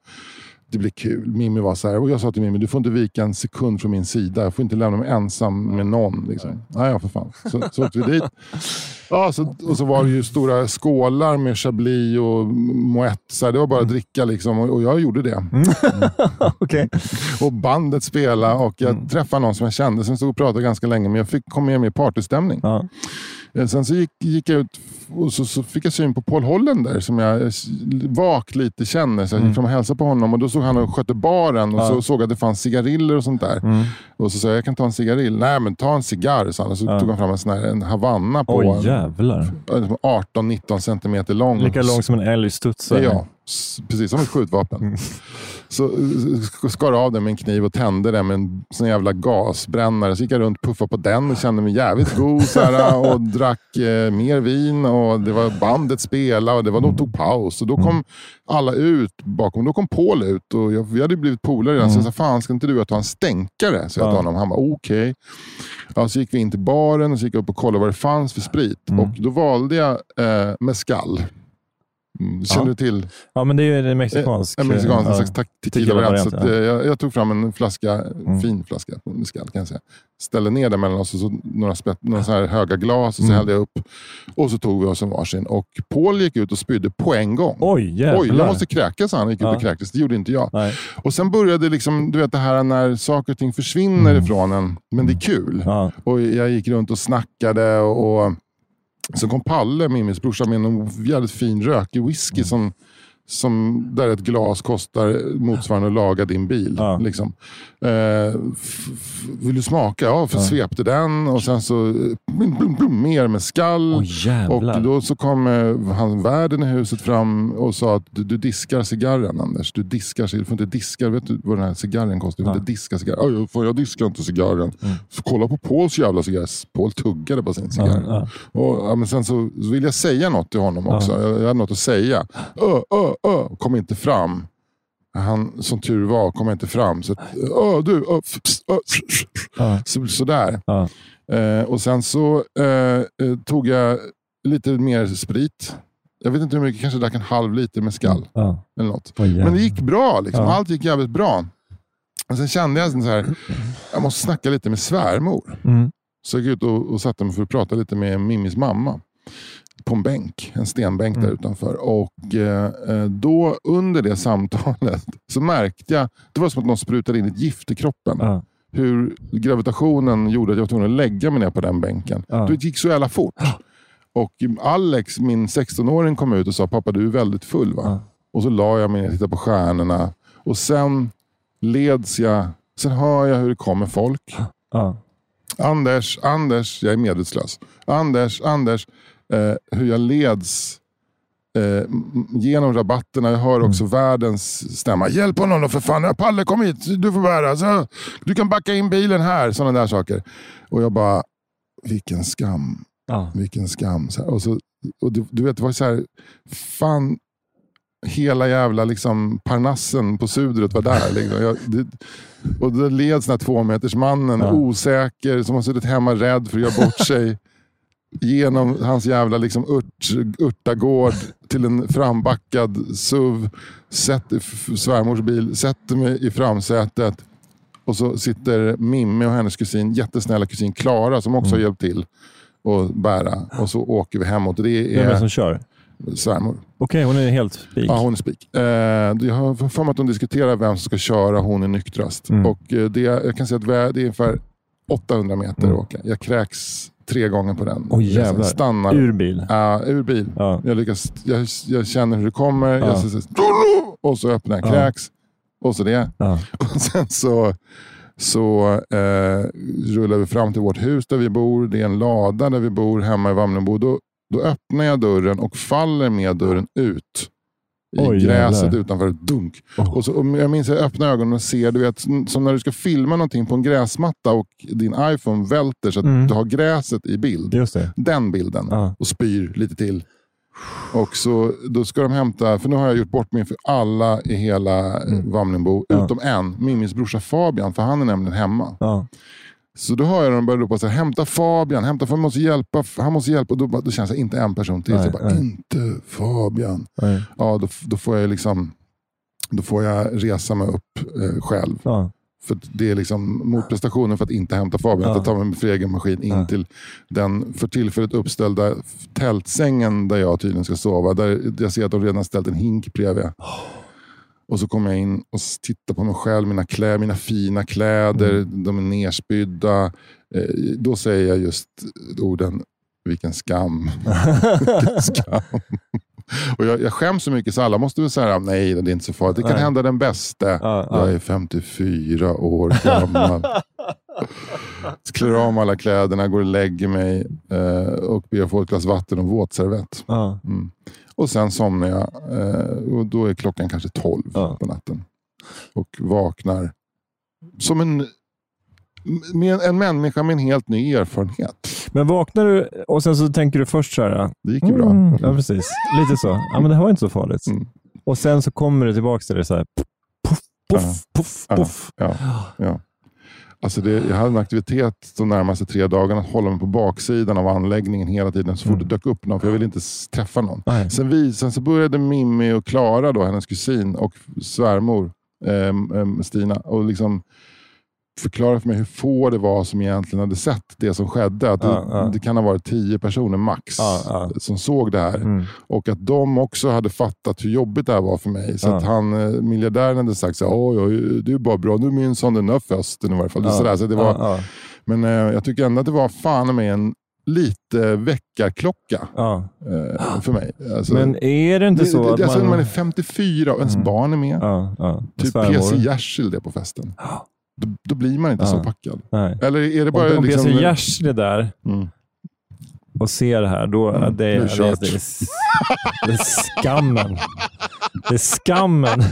det blir kul. Mimmi var så här, och jag sa till Mimmi, du får inte vika en sekund från min sida. Jag får inte lämna mig ensam med någon. Liksom. Nej, ja, för fan. Så, så åkte vi dit. Ja, så, och så var det ju stora skålar med chablis och moët. Så här, det var bara att dricka liksom. Och, och jag gjorde det. Mm. Okej. Okay. Och bandet spelade och jag mm. träffade någon som jag kände. Sen stod och pratade ganska länge, men jag fick komma med mig i partystämning. Ja. Sen så gick, gick jag ut och så, så fick jag syn på Paul Hollander som jag vakt lite känner. Så jag gick fram och hälsade på honom och då såg han och skötte baren och ja. så, såg att det fanns cigariller och sånt där. Mm. Och så sa jag, jag kan ta en cigarill. Nej, men ta en cigarr, sa han. Och så ja. tog han fram en sån här, en Havanna på. Oj, jävlar. arton nitton centimeter lång. Lika lång som en älgstudsare. Ja. precis som ett skjutvapen. Mm. Så skar av den med en kniv och tände den med en sån jävla gasbrännare. Så gick jag runt, puffade på den och kände mig jävligt god så här, och drack eh, mer vin och det var bandet spela och det var då tog paus. Och då kom alla ut bakom, då kom Paul ut och jag, vi hade blivit polare redan. Mm. Så jag sa, fan ska inte du att ta en stänkare? Så jag ja. tog honom, han var okej. Okay. Ja, så gick vi in till baren och så gick jag upp och kollade vad det fanns för sprit. Mm. Och då valde jag eh, mezcal. Känner ja. du till? Ja, men det är ju en mexikansk. En mexikansk ja. slags tequila-variant. Så att, ja. jag, jag tog fram en flaska, mm. fin flaska, mezcal kan jag säga. Ställde ner den mellan oss och så några, spett, några så här höga glas och så mm. hällde jag upp. Och så tog vi oss en varsin. Och Paul gick ut och spydde på en gång. Oj, jävlar. Oj, jag måste kräkas. Han gick ut ja. och kräktes. Det gjorde inte jag. Nej. Och sen började liksom, du vet det här när saker och ting försvinner mm. ifrån en. Men det är kul. Ja. Och jag gick runt och snackade och... och så kom Palle, Mimmis brorsa, med en jävligt fin rökig whisky som, som där ett glas kostar motsvarande att laga din bil. Ja. Liksom. Eh, f- f- vill du smaka? Ja, för ja. svepte den. Och sen så blum, blum, blum, mer med skall. Oh, och då så kom eh, han värden i huset fram och sa att du, du diskar cigarren, Anders. Du diskar cigarren. Du får inte diska. Vet du vad den här cigarren kostar? Du får ja. inte diska cigarren. Jag, får, jag diskar inte cigarren. Mm. Så kolla på Pauls jävla cigarr. Paul tuggade på sin cigarr. Ja, ja. Och ja, men sen så, så vill jag säga något till honom ja. också. Jag, jag hade något att säga. Ö, ö. Ö, kom inte fram. Han som tur var kom inte fram så att, ö, du ö, f, f, ö, f, f, ja. så sådär. Ja. Eh, och sen så eh, tog jag lite mer sprit. Jag vet inte hur mycket, kanske drack en halv liter med skall ja. eller något. Oh, yeah. Men det gick bra liksom. Ja. Allt gick jävligt bra. Och sen kände jag så här, jag måste snacka lite med svärmor. Mm. Så jag gick ut och, och satte mig för att prata lite med Mimmis mamma. På en bänk, en stenbänk där mm. utanför. Och eh, då under det samtalet så märkte jag, det var som att någon sprutade in ett gift i kroppen. Mm. Hur gravitationen gjorde att jag var tvungen att lägga mig ner på den bänken. Mm. Det gick så jävla fort. Mm. Och Alex, min sexton-åring, kom ut och sa, pappa du är väldigt full va? Mm. Och så la jag mig ner och tittade på stjärnorna. Och sen leds jag, sen hör jag hur det kommer folk. Mm. Anders, Anders, jag är medvetslös. Anders, Anders. Eh, hur jag leds eh, genom rabatterna. Jag hör också mm. världens stämma. Hjälp honom för fan. Palle, kom hit. Du får bära. Så, du kan backa in bilen här. Sådana där saker. Och jag bara, vilken skam. Ah. Vilken skam. Så här, och så, och du, du vet, det var så här, fan, hela jävla liksom Parnassen på Sudret var där. Liksom. Jag, det, och då leds den här tvåmetersmannen, ah. osäker, som har suttit hemma rädd för att göra bort sig. Genom hans jävla liksom urt, urtagård till en frambackad S U V, sätter svärmors bil, sätter mig i framsätet och så sitter Mimmi och hennes kusin, jättesnälla kusin Klara, som också mm. har hjälpt till att bära, och så åker vi hemåt. Det är vem som kör? Svärmor. Okej, okay, hon är helt spik. Ja, hon är spik. Eh, jag har för mig att de diskuterar vem som ska köra, hon är nyktrast. Mm. Och det, jag kan säga att det är ungefär åttahundra meter mm. att åka. Jag kräks tre gånger på den. Oh, jävlar. Stannar. Ur bil. Ja, uh, ur bil. Uh. Jag, lyckas, jag, jag känner hur det kommer. Uh. Jag så, så, och så öppnar jag, kräks. Uh. Och så det. Uh. Och sen så, så uh, rullar vi fram till vårt hus där vi bor. Det är en lada där vi bor hemma i Vamlingbo. Då, då öppnar jag dörren och faller med dörren ut. I Oj, gräset jävlar. Utanför ett dunk. Oh. Och så, och jag minns att jag öppnar ögonen och ser, du vet, som när du ska filma någonting på en gräsmatta och din iPhone välter så att mm. du har gräset i bild. Just det. Den bilden. Ah. Och spyr lite till. Och så då ska de hämta, för nu har jag gjort bort mig för alla i hela mm. Vamlingbo, ah. utom en, Mimmis brorsa Fabian, för han är nämligen hemma. Ah. Så då hör jag dem börja ropa så här, hämta Fabian, hämta Fabian, måste hjälpa, han måste hjälpa. Och då, då känns det inte en person till. Nej, så jag bara, nej. Inte Fabian. Nej. Ja, då, då får jag liksom, då får jag resa mig upp eh, själv. Ja. För det är liksom motprestationen för att inte hämta Fabian. Ja. Att ta mig med egen maskin in ja. till den för tillfället uppställda tältsängen där jag tydligen ska sova. Där jag ser att de redan ställt en hink bredvid. Oh. Och så kommer jag in och tittar på mig själv, mina kläder, mina fina kläder, mm. de är nerspydda. Eh, då säger jag just orden, vilken skam. vilken skam. Och jag, jag skäms så mycket så alla måste väl säga, nej det är inte så farligt, det kan nej. hända den bästa. Ah, ah. Jag är femtiofyra år gammal. Så klär om alla kläderna, går och lägger mig eh, och ber att få ett glas vatten och våtservett. Ah. Mm. Och sen somnar jag. Eh, och då är klockan kanske tolv ja. på natten. Och vaknar som en... Med en människa med en helt ny erfarenhet. Men vaknar du och sen så tänker du först så här. Det gick ju bra. Mm, ja, precis. Lite så. Ja, men det här var inte så farligt. Mm. Och sen så kommer du tillbaka till det så här. Puff, puff, puff, puff. Ja, ja, ja. Alltså det, jag hade en aktivitet de närmaste tre dagarna att hålla mig på baksidan av anläggningen hela tiden så fort mm. det dök upp någon, för jag ville inte träffa någon. Sen, vi, sen så började Mimmi och Klara då, hennes kusin och svärmor eh, Stina, och liksom förklara för mig hur få det var som egentligen hade sett det som skedde. Att ja, ja. Det, det kan ha varit tio personer max ja, ja. som såg det här. Mm. Och att de också hade fattat hur jobbigt det här var för mig. Så ja. att han, miljardären, hade sagt så här, oj, oj, du är bara bra. Nu minns han den här festen i varje fall. Ja, så där, så det var, ja, ja. Men eh, jag tycker ändå att det var fan med en lite väckarklocka ja. eh, för mig. Alltså, men är det inte det, så det, att alltså, man... när man är femtiofyra och ens mm. barn är med. Ja, ja. Typ P C Jersild det på festen. Ja. Då, då blir man inte ja. så packad. Nej. Eller är det bara om liksom... Om P C det där mm. och ser det här, då mm. är det, det, är det, är, det är skammen. Det är skammen.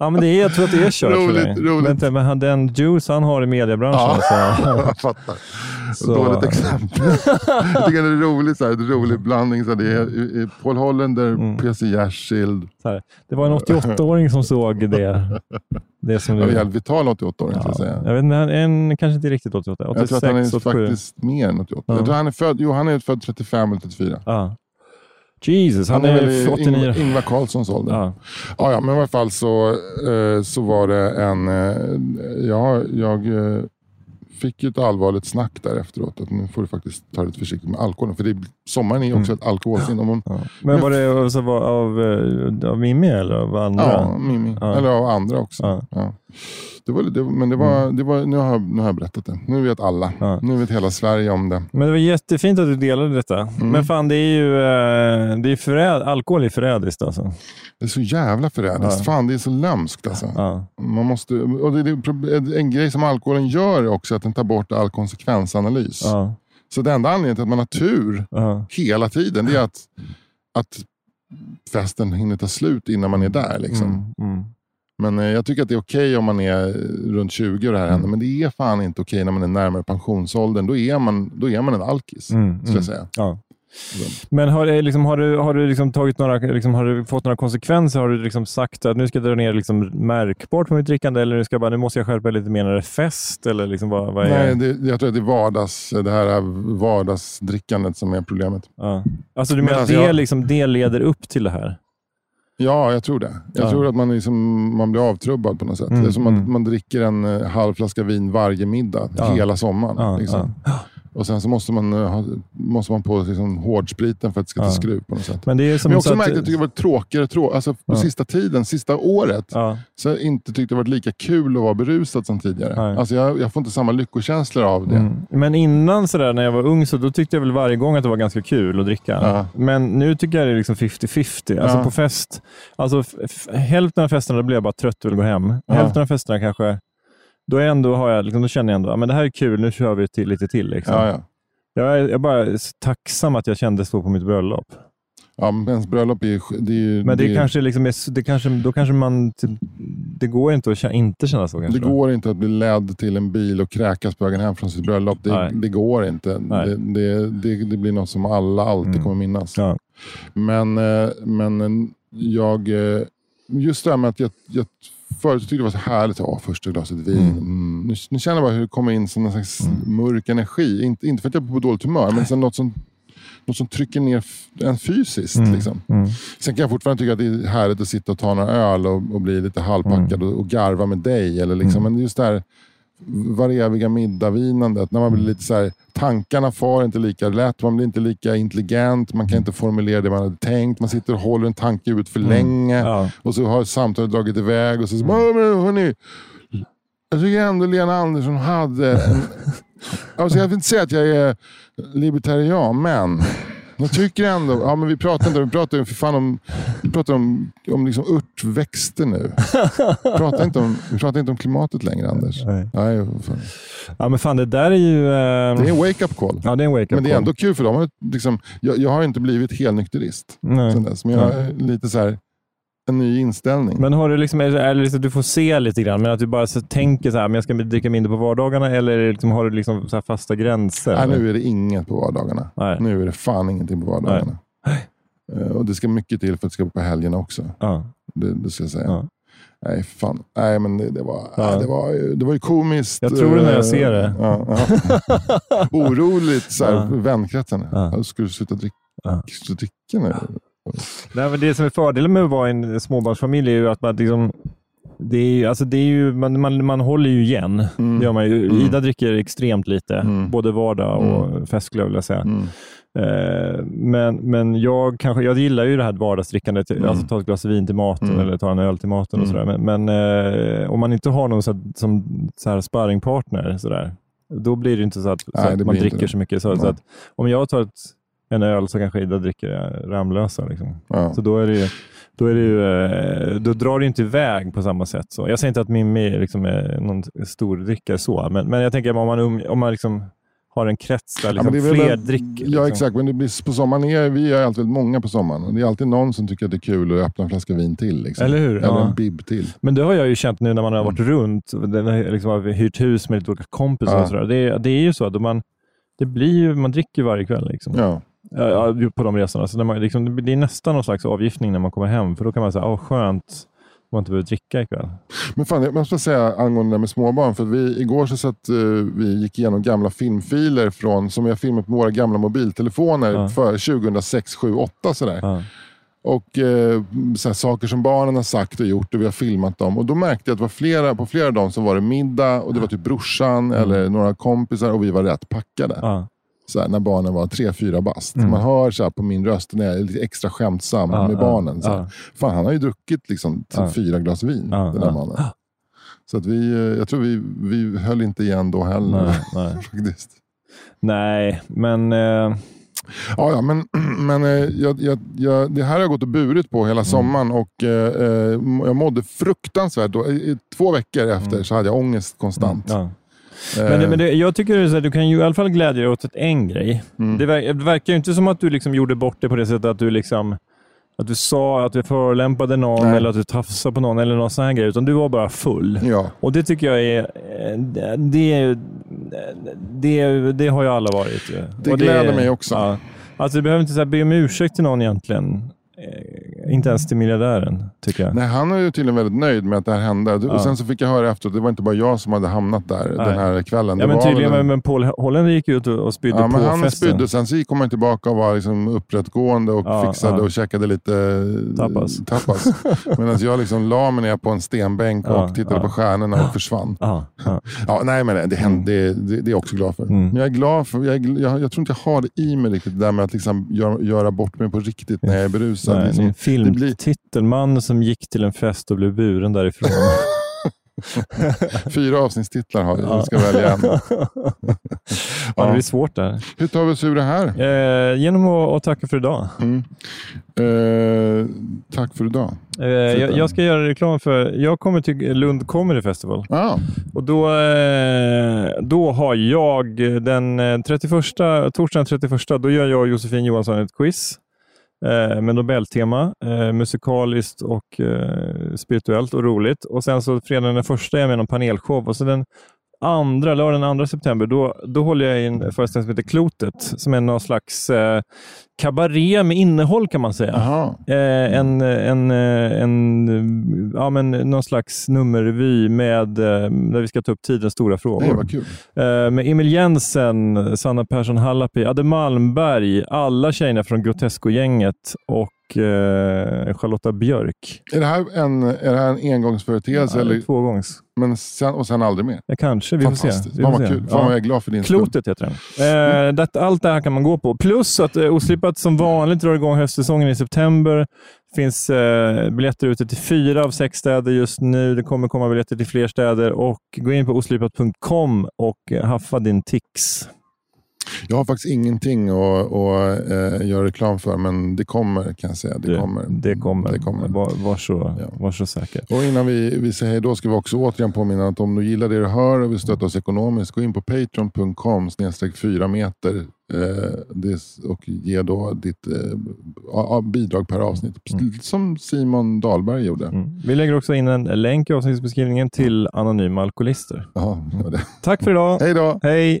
Ja, men det är, jag tror att det är kört roligt, för dig. Roligt. Men, men den juice han har i mediebranschen. Ja, så. Jag fattar. Så. Dåligt exempel. Jag tycker det är roligt, så här, en rolig blandning. Så här, det är Paul Hollander, mm. P C Jersild. Det var en åttioåttaåring som såg det. Det som vi... Ja, vi talar åttioåttaåring, ja. ska jag säga. Jag vet inte, han är kanske inte riktigt åttioåtta. åttiosex, jag tror att han är åttiosju. Faktiskt mer än åttioåtta. Ja. Jag tror han är född, jo, han är född trettiofem eller trettiofyra. Ja. Jesus, han, han är, är åttionio. Ingvar, Ingvar Carlssons ålder. Ja. Ja, ja, men i alla fall så, så var det en... Ja, jag... fick ju ett allvarligt snack där efteråt att nu får du faktiskt ta det försiktigt med alkoholen, för det är, sommaren är också mm. ett alkoholsyn. Ja. Men var det alltså av, av, av Mimmi eller av andra? Ja, Mimmi. Ja. Eller av andra också. Ja. Ja. Det var, det, men det var, det var, nu, har jag, nu har jag berättat det. Nu vet alla. Ja. Nu vet hela Sverige om det. Men det var jättefint att du delade detta. Mm. Men fan, det är ju det är förräd, alkohol är förrädiskt alltså. Det är så jävla förrädiskt. Ja. Fan, det är så lömskt alltså. Ja. Man måste, och det är en grej som alkoholen gör också, att den tar bort all konsekvensanalys. Ja. Så det enda anledningen till att man har tur ja. hela tiden, det är att, att festen hinner ta slut innan man är där liksom. Mm, mm. Men jag tycker att det är okej om man är runt tjugo och det här händer. Mm. Men det är fan inte okej när man är närmare pensionsåldern. Då är man, då är man en alkis, mm, skulle mm. jag säga. Ja. Men har, liksom, har du, har du liksom tagit några, liksom, har du fått några konsekvenser? Har du liksom sagt att nu ska jag dra ner liksom märkbart på mitt drickande? Eller nu, ska jag bara, nu måste jag skärpa lite mer när det är fest? Eller liksom, vad, vad är... Nej, det, jag tror att det är vardags, det här vardagsdrickandet som är problemet. Ja. Alltså du menar Men alltså, att det, jag... liksom, det leder upp till det här? Ja, jag tror det. Jag ja. tror att man, liksom, man blir avtrubbad på något sätt. Mm, det är som att mm. man dricker en halv flaska vin varje middag ja. hela sommaren. Ja, liksom. ja. Och sen så måste man, måste man på liksom hårdspriten för att det ska ja. ta skruv på något sätt. Men det är som jag också att... märkt att jag tycker det var tråkigare. Trå... Alltså på ja. sista tiden, sista året ja. så jag inte tyckte det var lika kul att vara berusad som tidigare. Nej. Alltså jag, jag får inte samma lyckokänslor av det. Mm. Men innan sådär, när jag var ung, så då tyckte jag väl varje gång att det var ganska kul att dricka. Ja. Men nu tycker jag det är liksom fifty-fifty. Alltså ja. på fest, alltså f- hälften av festerna blev jag bara trött och vill gå hem. Ja. Hälften av festerna kanske... Då, ändå har jag, liksom, då känner jag ändå att det här är kul, nu kör vi till, lite till. Liksom. Ja, ja. Jag, är, jag är bara tacksam att jag kände så på mitt bröllop. Ja, men ens bröllop är ju... Det är ju men det, det, är, kanske liksom är, det kanske då kanske man... Det går inte att inte känna så kanske. Det går då. inte att bli ledd till en bil och kräkas på vägen hem från sitt bröllop. Det, det går inte. Det, det, det, det blir något som alla alltid mm. kommer minnas. Ja. Men, men jag... Just det här med att jag... jag förut tyckte det var så härligt. Åh, första glaset vin. Mm. Nu, nu känner jag bara hur det kommer in som en slags mm. mörk energi. Inte, inte för att jag är på dåligt humör, men sen något som, något som trycker ner en fysiskt. Mm. Liksom. Mm. Sen kan jag fortfarande tycka att det är härligt att sitta och ta några öl och, och bli lite halvpackad mm. och, och garva med dig. Eller liksom. mm. Men just det här vareviga middagvinandet, när man blir lite så här, tankarna far inte lika lätt, man blir inte lika intelligent, man kan inte formulera det man hade tänkt, man sitter och håller en tanke ut för mm. länge ja. och så har samtalet dragit iväg och så, så mm. hörni, jag tycker ändå Lena Andersson hade en, alltså jag vill inte säga att jag är libertarian, men De tycker ändå, ja men vi pratar inte, vi pratar ju för fan om, vi pratar om, om liksom örtväxter nu. Vi pratar inte om, vi pratar inte om klimatet längre, Anders. Nej. Nej, fan. Ja men fan, det där är ju... Eh... Det är en wake-up call. Ja, det är en wake-up call. Men det är ändå kul för dem. Liksom, jag, jag har inte blivit helnykterist sen dess, men jag är lite så här... en ny inställning. Men har du liksom, är det liksom, du får se lite grann, men att du bara så tänker så här, men jag ska dricka mindre på vardagarna, eller liksom, har du liksom så här fasta gränser? Nej, eller? Nu är det inget på vardagarna. Nej. Nu är det fan ingenting på vardagarna. Nej. Och det ska mycket till för att det ska på helgerna också. Ja. Det, det ska jag säga. Ja. Nej, fan. Nej, men det, det, var, ja. nej, det, var, det var ju komiskt. Jag tror det när jag ser det. Ja, ja. Oroligt så här, ja. Vänkretsen. Ja. Ska du sluta dricka, ja. Ska du dricka nu? Ja. Nej, men det som är fördelen med att vara en småbarnsfamilj är ju att man liksom, det är ju, alltså det är ju, man, man, man håller ju igen. Mm. Det gör man ju. Mm. Ida dricker extremt lite, mm. både vardag och mm. fest skulle jag vilja säga. Mm. Eh, men, men jag kanske, jag gillar ju det här vardagsdrickandet, mm. alltså ta ett glas vin till maten mm. eller ta en öl till maten och mm. sådär. Men, men eh, om man inte har någon så här, som så här sparringpartner sådär, då blir det inte så att, nej, så att man dricker det så mycket. Så, så att om jag tar ett en öl så kanske Ida dricker Ramlösa liksom. Ja. Så då är det ju, då är det ju, då drar det inte iväg på samma sätt så. Jag säger inte att Mimmi liksom är någon stor drickare så, men men jag tänker om man om man liksom har en krets där liksom, ja, fler en, dricker. Liksom. Ja, exakt, men det blir på sommaren är vi är alltid många på sommaren och det är alltid någon som tycker att det är kul att öppna en flaska vin till liksom. Eller hur? Eller ja. En bib till. Men det har jag ju känt nu när man har varit mm. runt, liksom har hyrt hus med lite olika kompisar ja. Och sådär. Det det är ju så att man det blir ju, man dricker varje kväll liksom. Ja. Ja, på de resorna. Så när man, liksom, det är nästan någon slags avgiftning när man kommer hem. För då kan man säga, åh oh, skönt, man inte behöver dricka ikväll. Men fan, jag måste säga angående det med småbarn. För vi, igår så satt, uh, vi gick igenom gamla filmfiler från, som jag filmat på våra gamla mobiltelefoner ja. För tjugohundrasex, sju, åtta sådär. Ja. Och uh, sådär, saker som barnen har sagt och gjort och vi har filmat dem. Och då märkte jag att det var flera, på flera av dem som var det middag. Och det var typ brorsan mm. eller några kompisar och vi var rätt packade. Ja. Så här, när barnen var tre, fyra bast. Mm. Man hör så här, på min röst när jag är lite extra skämtsam ah, med ah, barnen. Så här, ah. Fan, han har ju druckit liksom, ah. fyra glas vin, ah, den där ah, mannen. Ah. Så att vi, jag tror vi, vi höll inte igen då heller. Nej, nej. Faktiskt. Nej, men... Eh... Ja, ja, men, men jag, jag, jag, det här har jag gått och burit på hela sommaren och eh, jag mådde fruktansvärt. Då, i, två veckor efter mm. så hade jag ångest konstant. Mm, ja. Men, det, men det, jag tycker att du kan ju i alla fall glädja dig åt ett en grej. Mm. Det, ver, det verkar ju inte som att du liksom gjorde bort det på det sättet att du liksom att du sa att du förolämpade någon nej. Eller att du tafsade på någon eller någon sån här grej, utan du var bara full. Ja. Och det tycker jag är det, det, det har ju alla varit. Det och gläder det, mig också. Ja. Alltså du behöver inte så här be om ursäkt till någon egentligen. Inte ens till miljardären, tycker jag. Nej, han är ju tydligen väldigt nöjd med att det här hände. Ja. Och sen så fick jag höra efteråt, det var inte bara jag som hade hamnat där nej. Den här kvällen. Ja, det men var tydligen, en... men Paul Hollander gick ut och spydde ja, på festen. Ja, men han spydde, sen så kom han tillbaka och var liksom upprättgående och ja, fixade ja. Och käkade lite tapas. tapas. Medan jag liksom la mig ner på en stenbänk ja, och tittade ja. På stjärnorna och försvann. Ja, ja. ja nej men det hände, mm. det, det, det är jag också glad för. Mm. Men jag är glad för, jag, är, jag, jag tror inte jag har det i mig riktigt det där med att liksom gör, göra bort mig på riktigt när jag är berusad. Nej, liksom, film. Blir... titelman som gick till en fest och blev buren därifrån. Fyra avsnittstitlar har vi. Ja. Jag ska välja en. Ja, det blir svårt där. Hur tar vi oss ur det här? Eh, genom att, att tacka för idag. Mm. Eh, tack för idag. Eh, jag, jag ska göra reklam för... Jag kommer till Lund Comedy Festival. Ah. Och då, eh, då har jag den trettioförsta, torsdagen trettioförsta, då gör jag och Josefsson Johansson ett quiz. Eh, med Nobeltema, eh, musikaliskt och eh, spirituellt och roligt. Och sen så fredagen den första är jag med någon panelshow. Och så den andra, lördagen den andra september, då, då håller jag i en föreställning som heter Klotet. Som är någon slags eh, kabaré med innehåll kan man säga. Eh, en, en, en, ja, men någon slags nummerrevy med, eh, där vi ska ta upp tidens stora frågor. Det var kul. Eh, med Emil Jensen, Sanna Persson Hallapi, Adde Malmberg, alla tjejerna från Grotesco-gänget och Charlotta Björk. Är det här en, är det här en engångsföreteelse? Ja, eller tvågångs. Men sen, och sen aldrig mer? Ja, kanske, vi får se. Vi får fan vad kul, fan ja. Vad jag är glad för din Klotet stund. Heter den. Eh, det, allt det här kan man gå på. Plus att eh, Oslipat som vanligt drar igång höstsäsongen i september. Finns eh, biljetter ute till fyra av sex städer just nu. Det kommer komma biljetter till fler städer. Och gå in på oslipat punkt com och haffa din tics. Jag har faktiskt ingenting att, att, att göra reklam för, men det kommer, kan jag säga. Det, det, kommer. det kommer. Det kommer. Var, var, så, ja. var så säker. Och innan vi, vi säger hej då ska vi också återigen påminna att om du gillar det du hör och vill stötta oss ekonomiskt, gå in på patreon punkt com snedstreck fyra meter och ge då ditt bidrag per avsnitt, mm. som Simon Dahlberg gjorde. Mm. Vi lägger också in en länk i avsnittsbeskrivningen till anonyma alkoholister. Ja, det det. Tack för idag. Hej då. Hej.